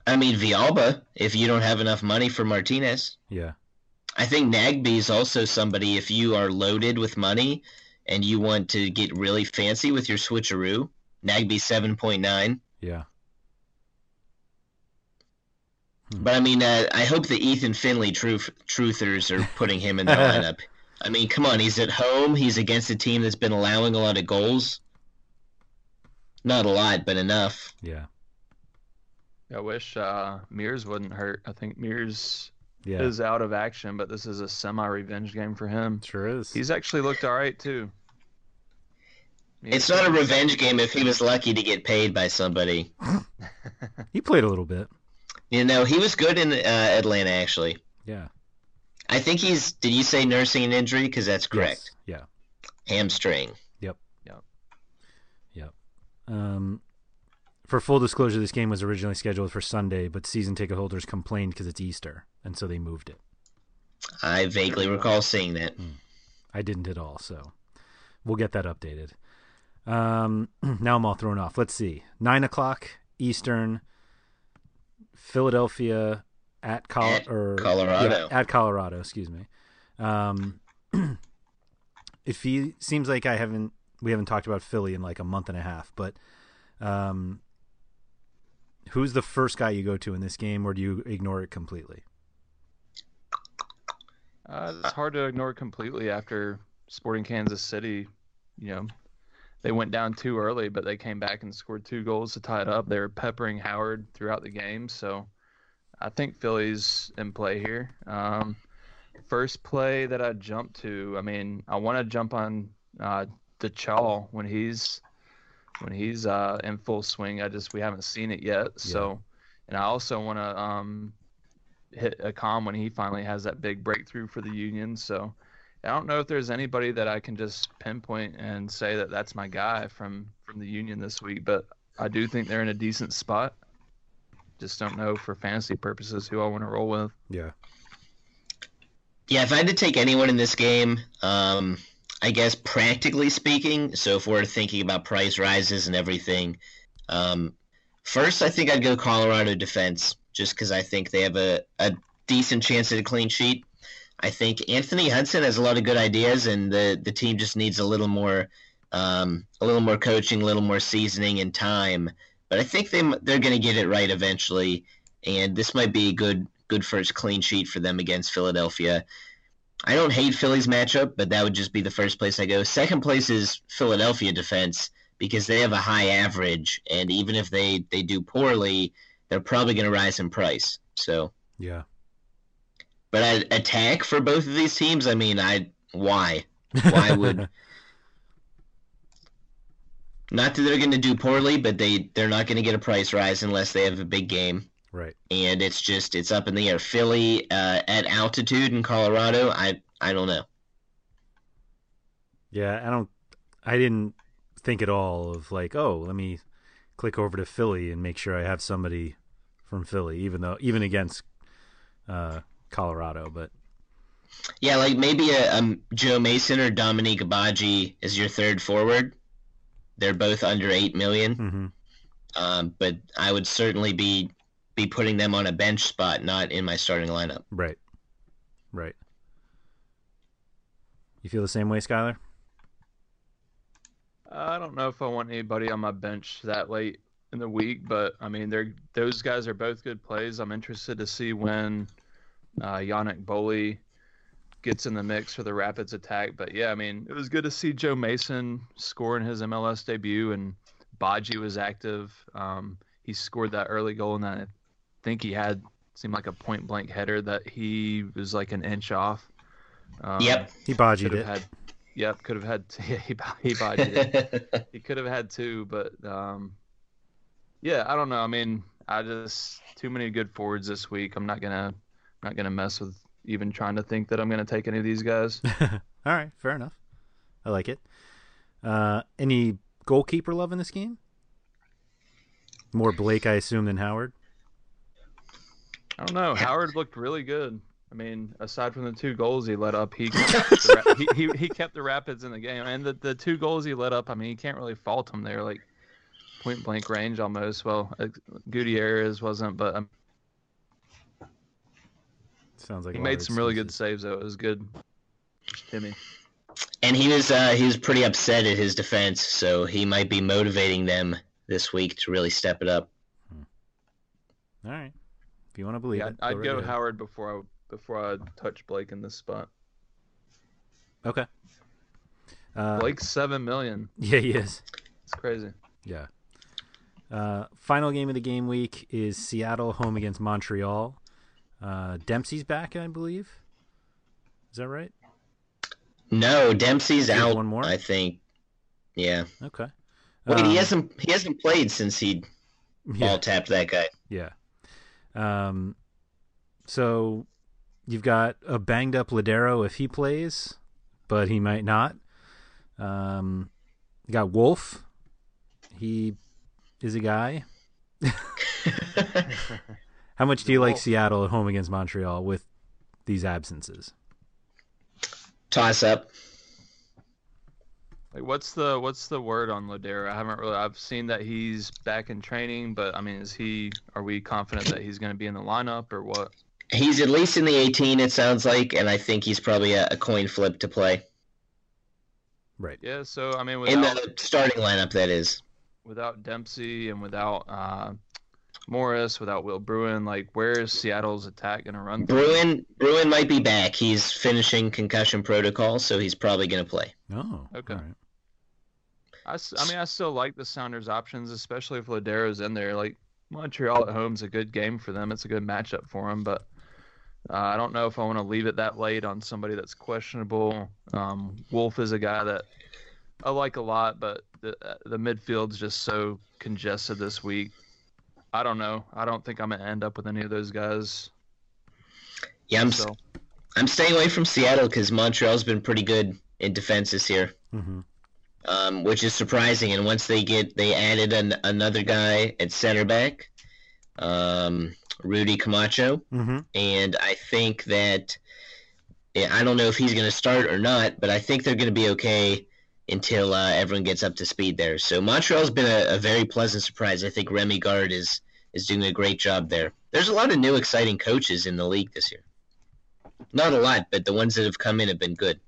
I mean, Villalba, if you don't have enough money for Martinez. Yeah. I think Nagbe is also somebody, if you are loaded with money and you want to get really fancy with your switcheroo, Nagbe seven point nine. Yeah. Hmm. But, I mean, uh, I hope the Ethan Finley truth- truthers are putting him in the lineup. I mean, come on, he's at home. He's against a team that's been allowing a lot of goals. Not a lot, but enough. Yeah. I wish uh, Mears wouldn't hurt. I think Mears yeah. is out of action, but this is a semi-revenge game for him. Sure is. He's actually looked all right, too. He it's not a revenge game if he was lucky to get paid by somebody. He played a little bit. You know, he was good in uh, Atlanta, actually. Yeah. I think he's, did you say nursing an injury? Because that's correct. Yes. Yeah. Hamstring. Yep. Yep. Yep. Um, for full disclosure, this game was originally scheduled for Sunday, but season ticket holders complained because it's Easter, and so they moved it. I vaguely recall seeing that. Mm. I didn't at all, so we'll get that updated. Um, now I'm all thrown off. Let's see. nine o'clock Eastern, Philadelphia... At, Col- at or, Colorado. Yeah, at Colorado, excuse me. Um, if he seems like I haven't, we haven't talked about Philly in like a month and a half. But um, who's the first guy you go to in this game, or do you ignore it completely? Uh, it's hard to ignore completely after Sporting Kansas City. You know, they went down too early, but they came back and scored two goals to tie it up. They were peppering Howard throughout the game, so. I think Philly's in play here. Um, first play that I jump to, I mean, I want to jump on uh, DeChaw when he's when he's uh, in full swing. I just we haven't seen it yet. So, yeah. And I also want to um, hit Akam when he finally has that big breakthrough for the Union. So, I don't know if there's anybody that I can just pinpoint and say that that's my guy from from the Union this week. But I do think they're in a decent spot. Just don't know for fantasy purposes who I want to roll with. Yeah. Yeah, if I had to take anyone in this game, um, I guess practically speaking, so if we're thinking about price rises and everything, um, first I think I'd go Colorado defense just because I think they have a, a decent chance at a clean sheet. I think Anthony Hudson has a lot of good ideas, and the, the team just needs a little more um, a little more coaching, a little more seasoning and time. But I think they, they're going to get it right eventually, and this might be a good good first clean sheet for them against Philadelphia. I don't hate Philly's matchup, but that would just be the first place I go. Second place is Philadelphia defense because they have a high average, and even if they, they do poorly, they're probably going to rise in price. So yeah. But I'd attack for both of these teams, I mean, I why? Why would... Not that they're going to do poorly, but they, they're not going to get a price rise unless they have a big game. Right. And it's just, it's up in the air. Philly uh, at altitude in Colorado, I I don't know. Yeah, I don't, I didn't think at all of like, oh, let me click over to Philly and make sure I have somebody from Philly, even though, even against uh, Colorado, but. Yeah, like maybe a, a Joe Mason or Dominique Agbaji is your third forward. They're both under eight million dollars, mm-hmm. um, but I would certainly be be putting them on a bench spot, not in my starting lineup. Right, right. You feel the same way, Skylar? I don't know if I want anybody on my bench that late in the week, but I mean, they're those guys are both good plays. I'm interested to see when uh, Yannick Boley gets in the mix for the Rapids attack. But yeah, I mean, it was good to see Joe Mason score in his M L S debut, and Baji was active. Um, he scored that early goal, and I think he had seemed like a point blank header that he was like an inch off. Um, yep, he Baji'd it. Had, yep, could have had. Yeah, he he Baji'd it. He could have had two, but um, yeah, I don't know. I mean, I just too many good forwards this week. I'm not gonna not gonna mess with. Even trying to think that I'm going to take any of these guys. All right, fair enough. I like it. Uh, any goalkeeper love in this game? More Blake, I assume, than Howard? I don't know. Howard looked really good. I mean, aside from the two goals he let up, he kept the, ra- he, he, he kept the Rapids in the game. And the, the two goals he let up, I mean, you can't really fault him. They were like point-blank range almost. Well, Gutierrez wasn't, but... Um, Sounds like he made some really good saves, though. It was good, Timmy. And he was uh, he was pretty upset at his defense, so he might be motivating them this week to really step it up. All right, if you want to believe yeah, it, I'd, I'd go, go Howard before I before I touch Blake in this spot. Okay. Uh, Blake's seven million. Yeah, he is. It's crazy. Yeah. Uh, final game of the game week is Seattle home against Montreal. Uh, Dempsey's back, I believe. Is that right? No, Dempsey's out. One more, I think. Yeah. Okay. Wait, um, he hasn't he hasn't played since he yeah. ball tapped that guy. Yeah. Um. So you've got a banged up Ladero if he plays, but he might not. Um. You got Wolf. He is a guy. How much do you like Seattle at home against Montreal with these absences? Toss up. Like what's the what's the word on Ladero? I haven't really. I've seen that he's back in training, but I mean, is he? Are we confident that he's going to be in the lineup or what? He's at least in the eighteen. It sounds like, and I think he's probably a, a coin flip to play. Right. Yeah. So I mean, without, in the starting lineup, that is. Without Dempsey and without. Uh, Morris, without Will Bruin, like where is Seattle's attack going to run through? Bruin, Bruin might be back. He's finishing concussion protocol, so he's probably going to play. Oh, okay. All right. I, I mean, I still like the Sounders' options, especially if Ladero's in there. Like Montreal at home's a good game for them. It's a good matchup for them, but uh, I don't know if I want to leave it that late on somebody that's questionable. Um, Wolf is a guy that I like a lot, but the, the midfield's just so congested this week. I don't know. I don't think I'm going to end up with any of those guys. Yeah, I'm, so. I'm staying away from Seattle because Montreal's been pretty good in defense this year, mm-hmm. um, which is surprising. And once they get – they added an, another guy at center back, um, Rudy Camacho. Mm-hmm. And I think that – I don't know if he's going to start or not, but I think they're going to be okay until uh, everyone gets up to speed there. So Montreal's been a, a very pleasant surprise. I think Remy Gard is is doing a great job there. There's a lot of new exciting coaches in the league this year. Not a lot, but the ones that have come in have been good.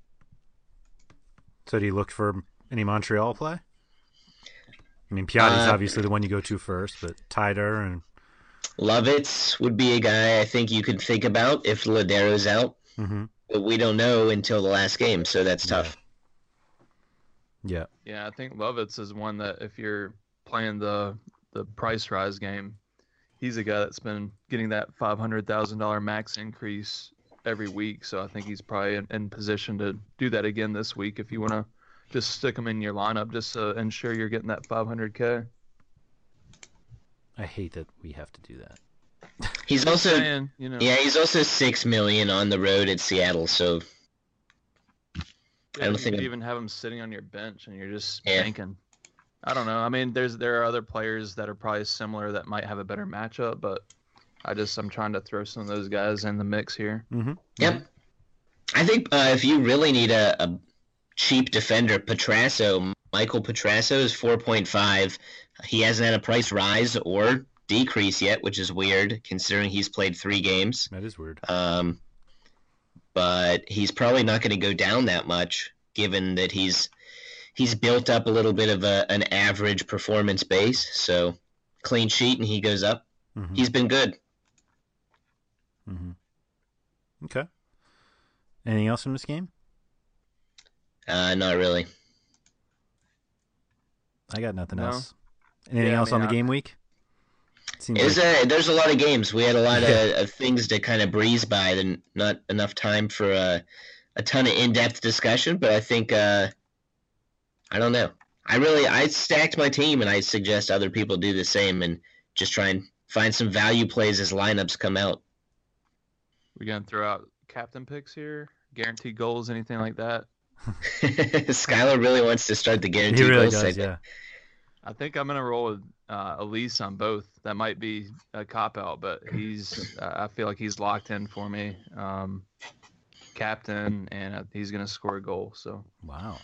So do you look for any Montreal play? I mean, Piatti's uh, obviously the one you go to first, but Tider and... Lovitz would be a guy I think you could think about if Ladero's out. Mm-hmm. But we don't know until the last game, so that's tough. Yeah. Yeah, yeah. I think Lovitz is one that if you're playing the the price rise game, he's a guy that's been getting that five hundred thousand dollars max increase every week. So I think he's probably in, in position to do that again this week if you want to just stick him in your lineup just to ensure you're getting that five hundred K. I hate that we have to do that. He's also, saying, you know, yeah, he's also six million dollars on the road at Seattle, so... I don't you think could even have him sitting on your bench and you're just yeah. banking. I don't know. I mean, there's there are other players that are probably similar that might have a better matchup, but I just I'm trying to throw some of those guys in the mix here. Mm-hmm. Yep. I think uh, if you really need a, a cheap defender, Petrasso, Michael Petrasso is four point five. He hasn't had a price rise or decrease yet, which is weird considering he's played three games. That is weird. Um. But he's probably not going to go down that much, given that he's he's built up a little bit of a, an average performance base. So clean sheet, and he goes up. Mm-hmm. He's been good. Mm-hmm. Okay. Anything else from this game? Uh, not really. I got nothing no. else. Anything yeah, else I mean, on the I... game week? There's like... a there's a lot of games. We had a lot yeah. of, of things to kind of breeze by, and not enough time for a, a ton of in-depth discussion. But I think uh, I don't know. I really I stacked my team, and I suggest other people do the same and just try and find some value plays as lineups come out. We're gonna throw out captain picks here, guaranteed goals, anything like that. Skylar really wants to start the guaranteed he really goals does, segment. Yeah. I think I'm gonna roll with uh, Elise on both. That might be a cop out, but he's. Uh, I feel like he's locked in for me, um, captain, and he's gonna score a goal. So wow.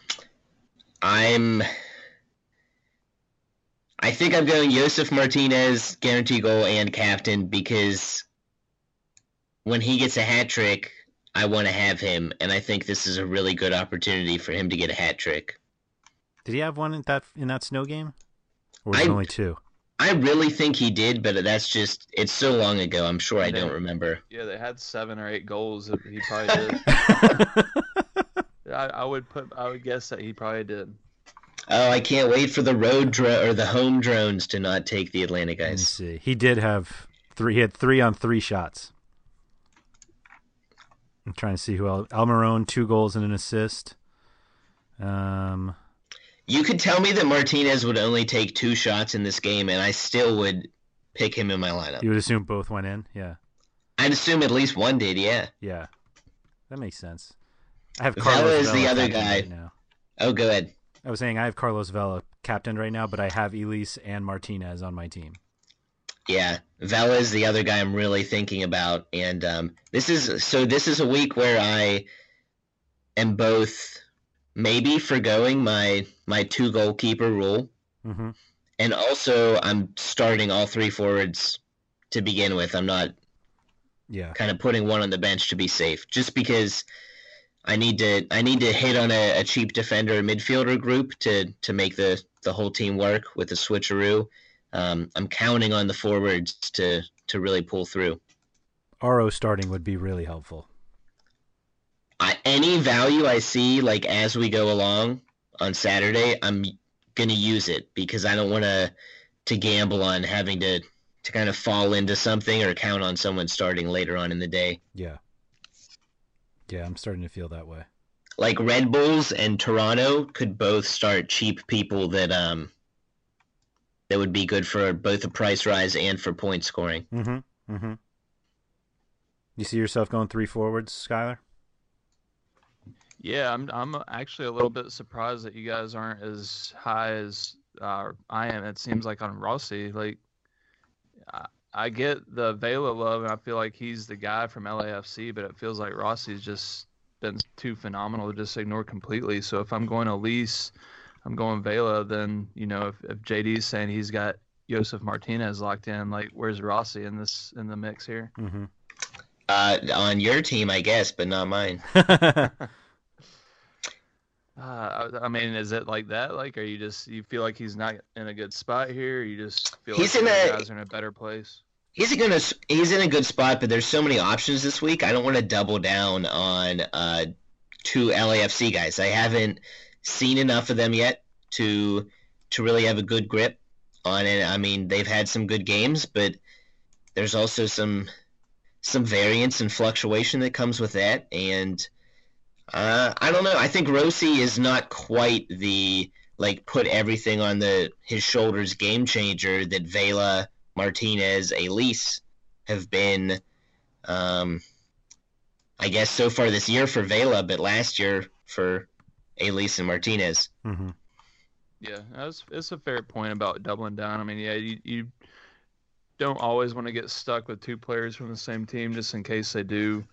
I'm. I think I'm going Josef Martinez, guarantee goal, and captain because when he gets a hat trick, I want to have him, and I think this is a really good opportunity for him to get a hat trick. Did he have one in that in that snow game? Or was I, it only two? I really think he did, but that's just, it's so long ago, I'm sure I they, don't remember. Yeah, they had seven or eight goals. He probably did. I, I would put, I would guess that he probably did. Oh, I can't wait for the road dro- or the home drones to not take the Atlantic Ice. Let me see. He did have three. He had three on three shots. I'm trying to see who else. Almiron, two goals and an assist. Um, you could tell me that Martinez would only take two shots in this game, and I still would pick him in my lineup. You would assume both went in, yeah. I'd assume at least one did, yeah. Yeah, that makes sense. I have Carlos Vela is the other guy. Right now. Oh, go ahead. I was saying I have Carlos Vela captained right now, but I have Elis and Martinez on my team. Yeah, Vela is the other guy I'm really thinking about, and um, this is so. This is a week where I am both maybe forgoing my my two goalkeeper rule, mm-hmm. and also I'm starting all three forwards to begin with. I'm not, yeah, kind of putting one on the bench to be safe, just because I need to I need to hit on a, a cheap defender midfielder group to to make the the whole team work with a switcheroo. Um, I'm counting on the forwards to, to really pull through. Aro starting would be really helpful. I, any value I see, like as we go along on Saturday, I'm gonna use it because I don't want to to gamble on having to to kind of fall into something or count on someone starting later on in the day. Yeah, yeah, I'm starting to feel that way. Like Red Bulls and Toronto could both start cheap people that um. That would be good for both a price rise and for point scoring. Mm-hmm. Mm-hmm. You see yourself going three forwards, Skylar? Yeah, I'm. I'm actually a little bit surprised that you guys aren't as high as uh, I am. It seems like on Rossi, like I, I get the Vela love, and I feel like he's the guy from L A F C, but it feels like Rossi's just been too phenomenal to just ignore completely. So if I'm going to lease. I'm going Vela, then, you know, if, if J D's saying he's got Josef Martinez locked in, like, where's Rossi in this in the mix here? Mm-hmm. Uh, on your team, I guess, but not mine. uh, I mean, is it like that? Like, are you just, you feel like he's not in a good spot here? Or you just feel he's like in the a, guys are in a better place? He's, gonna, he's in a good spot, but there's so many options this week. I don't want to double down on uh, two L A F C guys. I haven't seen enough of them yet to to really have a good grip on it. I mean, they've had some good games, but there's also some some variance and fluctuation that comes with that. And uh, I don't know. I think Rossi is not quite the, like, put everything on the his shoulders game changer that Vela, Martinez, Elis have been, um, I guess, so far this year for Vela, but last year for Elis and Martinez. Mm-hmm. Yeah, that's it's a fair point about doubling down. I mean, yeah, you, you don't always want to get stuck with two players from the same team just in case they do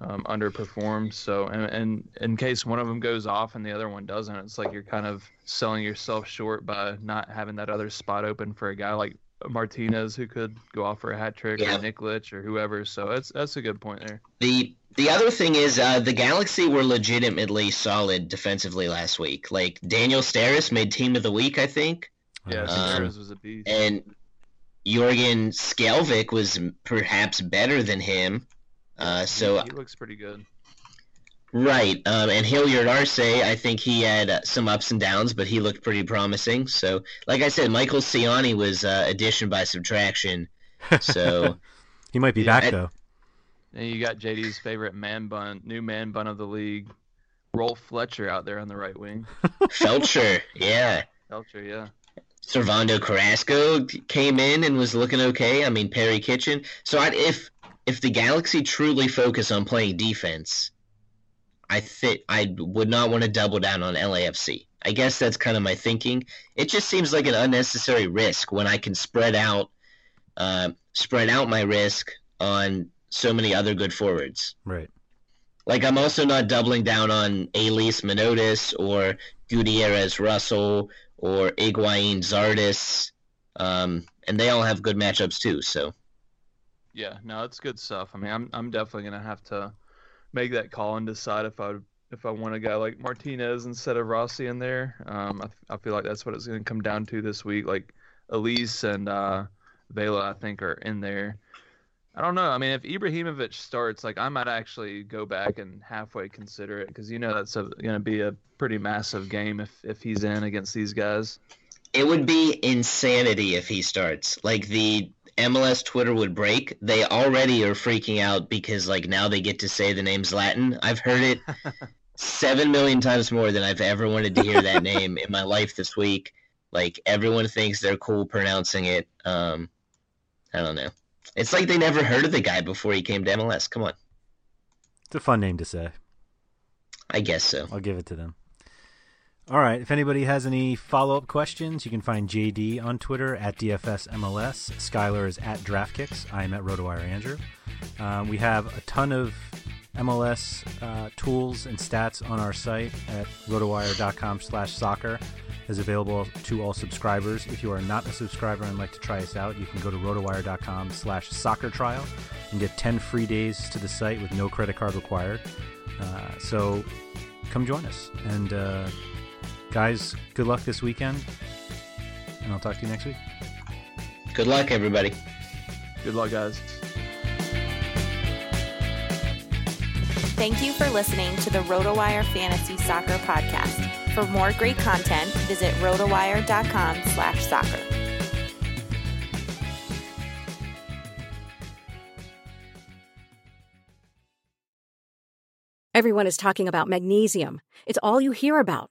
um, underperform. So, and, and in case one of them goes off and the other one doesn't, it's like you're kind of selling yourself short by not having that other spot open for a guy like Martinez who could go off for a hat trick, yeah, or Nikolic or whoever. So that's that's a good point there. The the other thing is uh, the Galaxy were legitimately solid defensively last week. Like Daniel Sturridge made team of the week, I think. Yeah, um, Sturridge was a beast. And Jorgen Skjelvik was perhaps better than him. Uh, so yeah, he looks pretty good. Right, um, and Hilliard Arce, I think he had some ups and downs, but he looked pretty promising. So, like I said, Michael Ciani was uh, addition by subtraction. So he might be yeah, back, I, though. And you got J D's favorite man bun, new man bun of the league, Rolf Fletcher out there on the right wing. Felcher, yeah. Felcher, yeah. Servando Carrasco came in and was looking okay. I mean, Perry Kitchen. So I'd, if if the Galaxy truly focus on playing defense, I think I would not want to double down on L A F C. I guess that's kind of my thinking. It just seems like an unnecessary risk when I can spread out, uh, spread out my risk on so many other good forwards. Right. Like I'm also not doubling down on Elis Minotis or Gutierrez Russell or Higuaín Zardes, um, and they all have good matchups too. So. Yeah, no, it's good stuff. I mean, I'm I'm definitely gonna have to make that call and decide if I if I want a guy like Martinez instead of Rossi in there. Um, I, I feel like that's what it's gonna come down to this week. Like Elise and uh, Vela, I think, are in there. I don't know. I mean, if Ibrahimović starts, like, I might actually go back and halfway consider it because you know that's going to be a pretty massive game if, if he's in against these guys. It would be insanity if he starts. Like, the M L S Twitter would break. They already are freaking out because, like, now they get to say the name Zlatan. I've heard it seven million times more than I've ever wanted to hear that name in my life this week. Like, everyone thinks they're cool pronouncing it. Um, I don't know. It's like they never heard of the guy before he came to M L S. Come on. It's a fun name to say. I guess so. I'll give it to them. All right. If anybody has any follow-up questions, you can find J D on Twitter at D F S M L S. Skylar is at DraftKicks. I'm at RotoWire Andrew. Um, we have a ton of M L S uh, tools and stats on our site at rotowire dot com slash soccer. Is available to all subscribers. If you are not a subscriber and like to try us out, you can go to rotowire dot com slash soccer trial and get ten free days to the site with no credit card required. Uh, so come join us. And uh, guys, good luck this weekend. And I'll talk to you next week. Good luck, everybody. Good luck, guys. Thank you for listening to the RotoWire Fantasy Soccer Podcast. For more great content, visit rotowire dot com slash soccer. Everyone is talking about magnesium. It's all you hear about.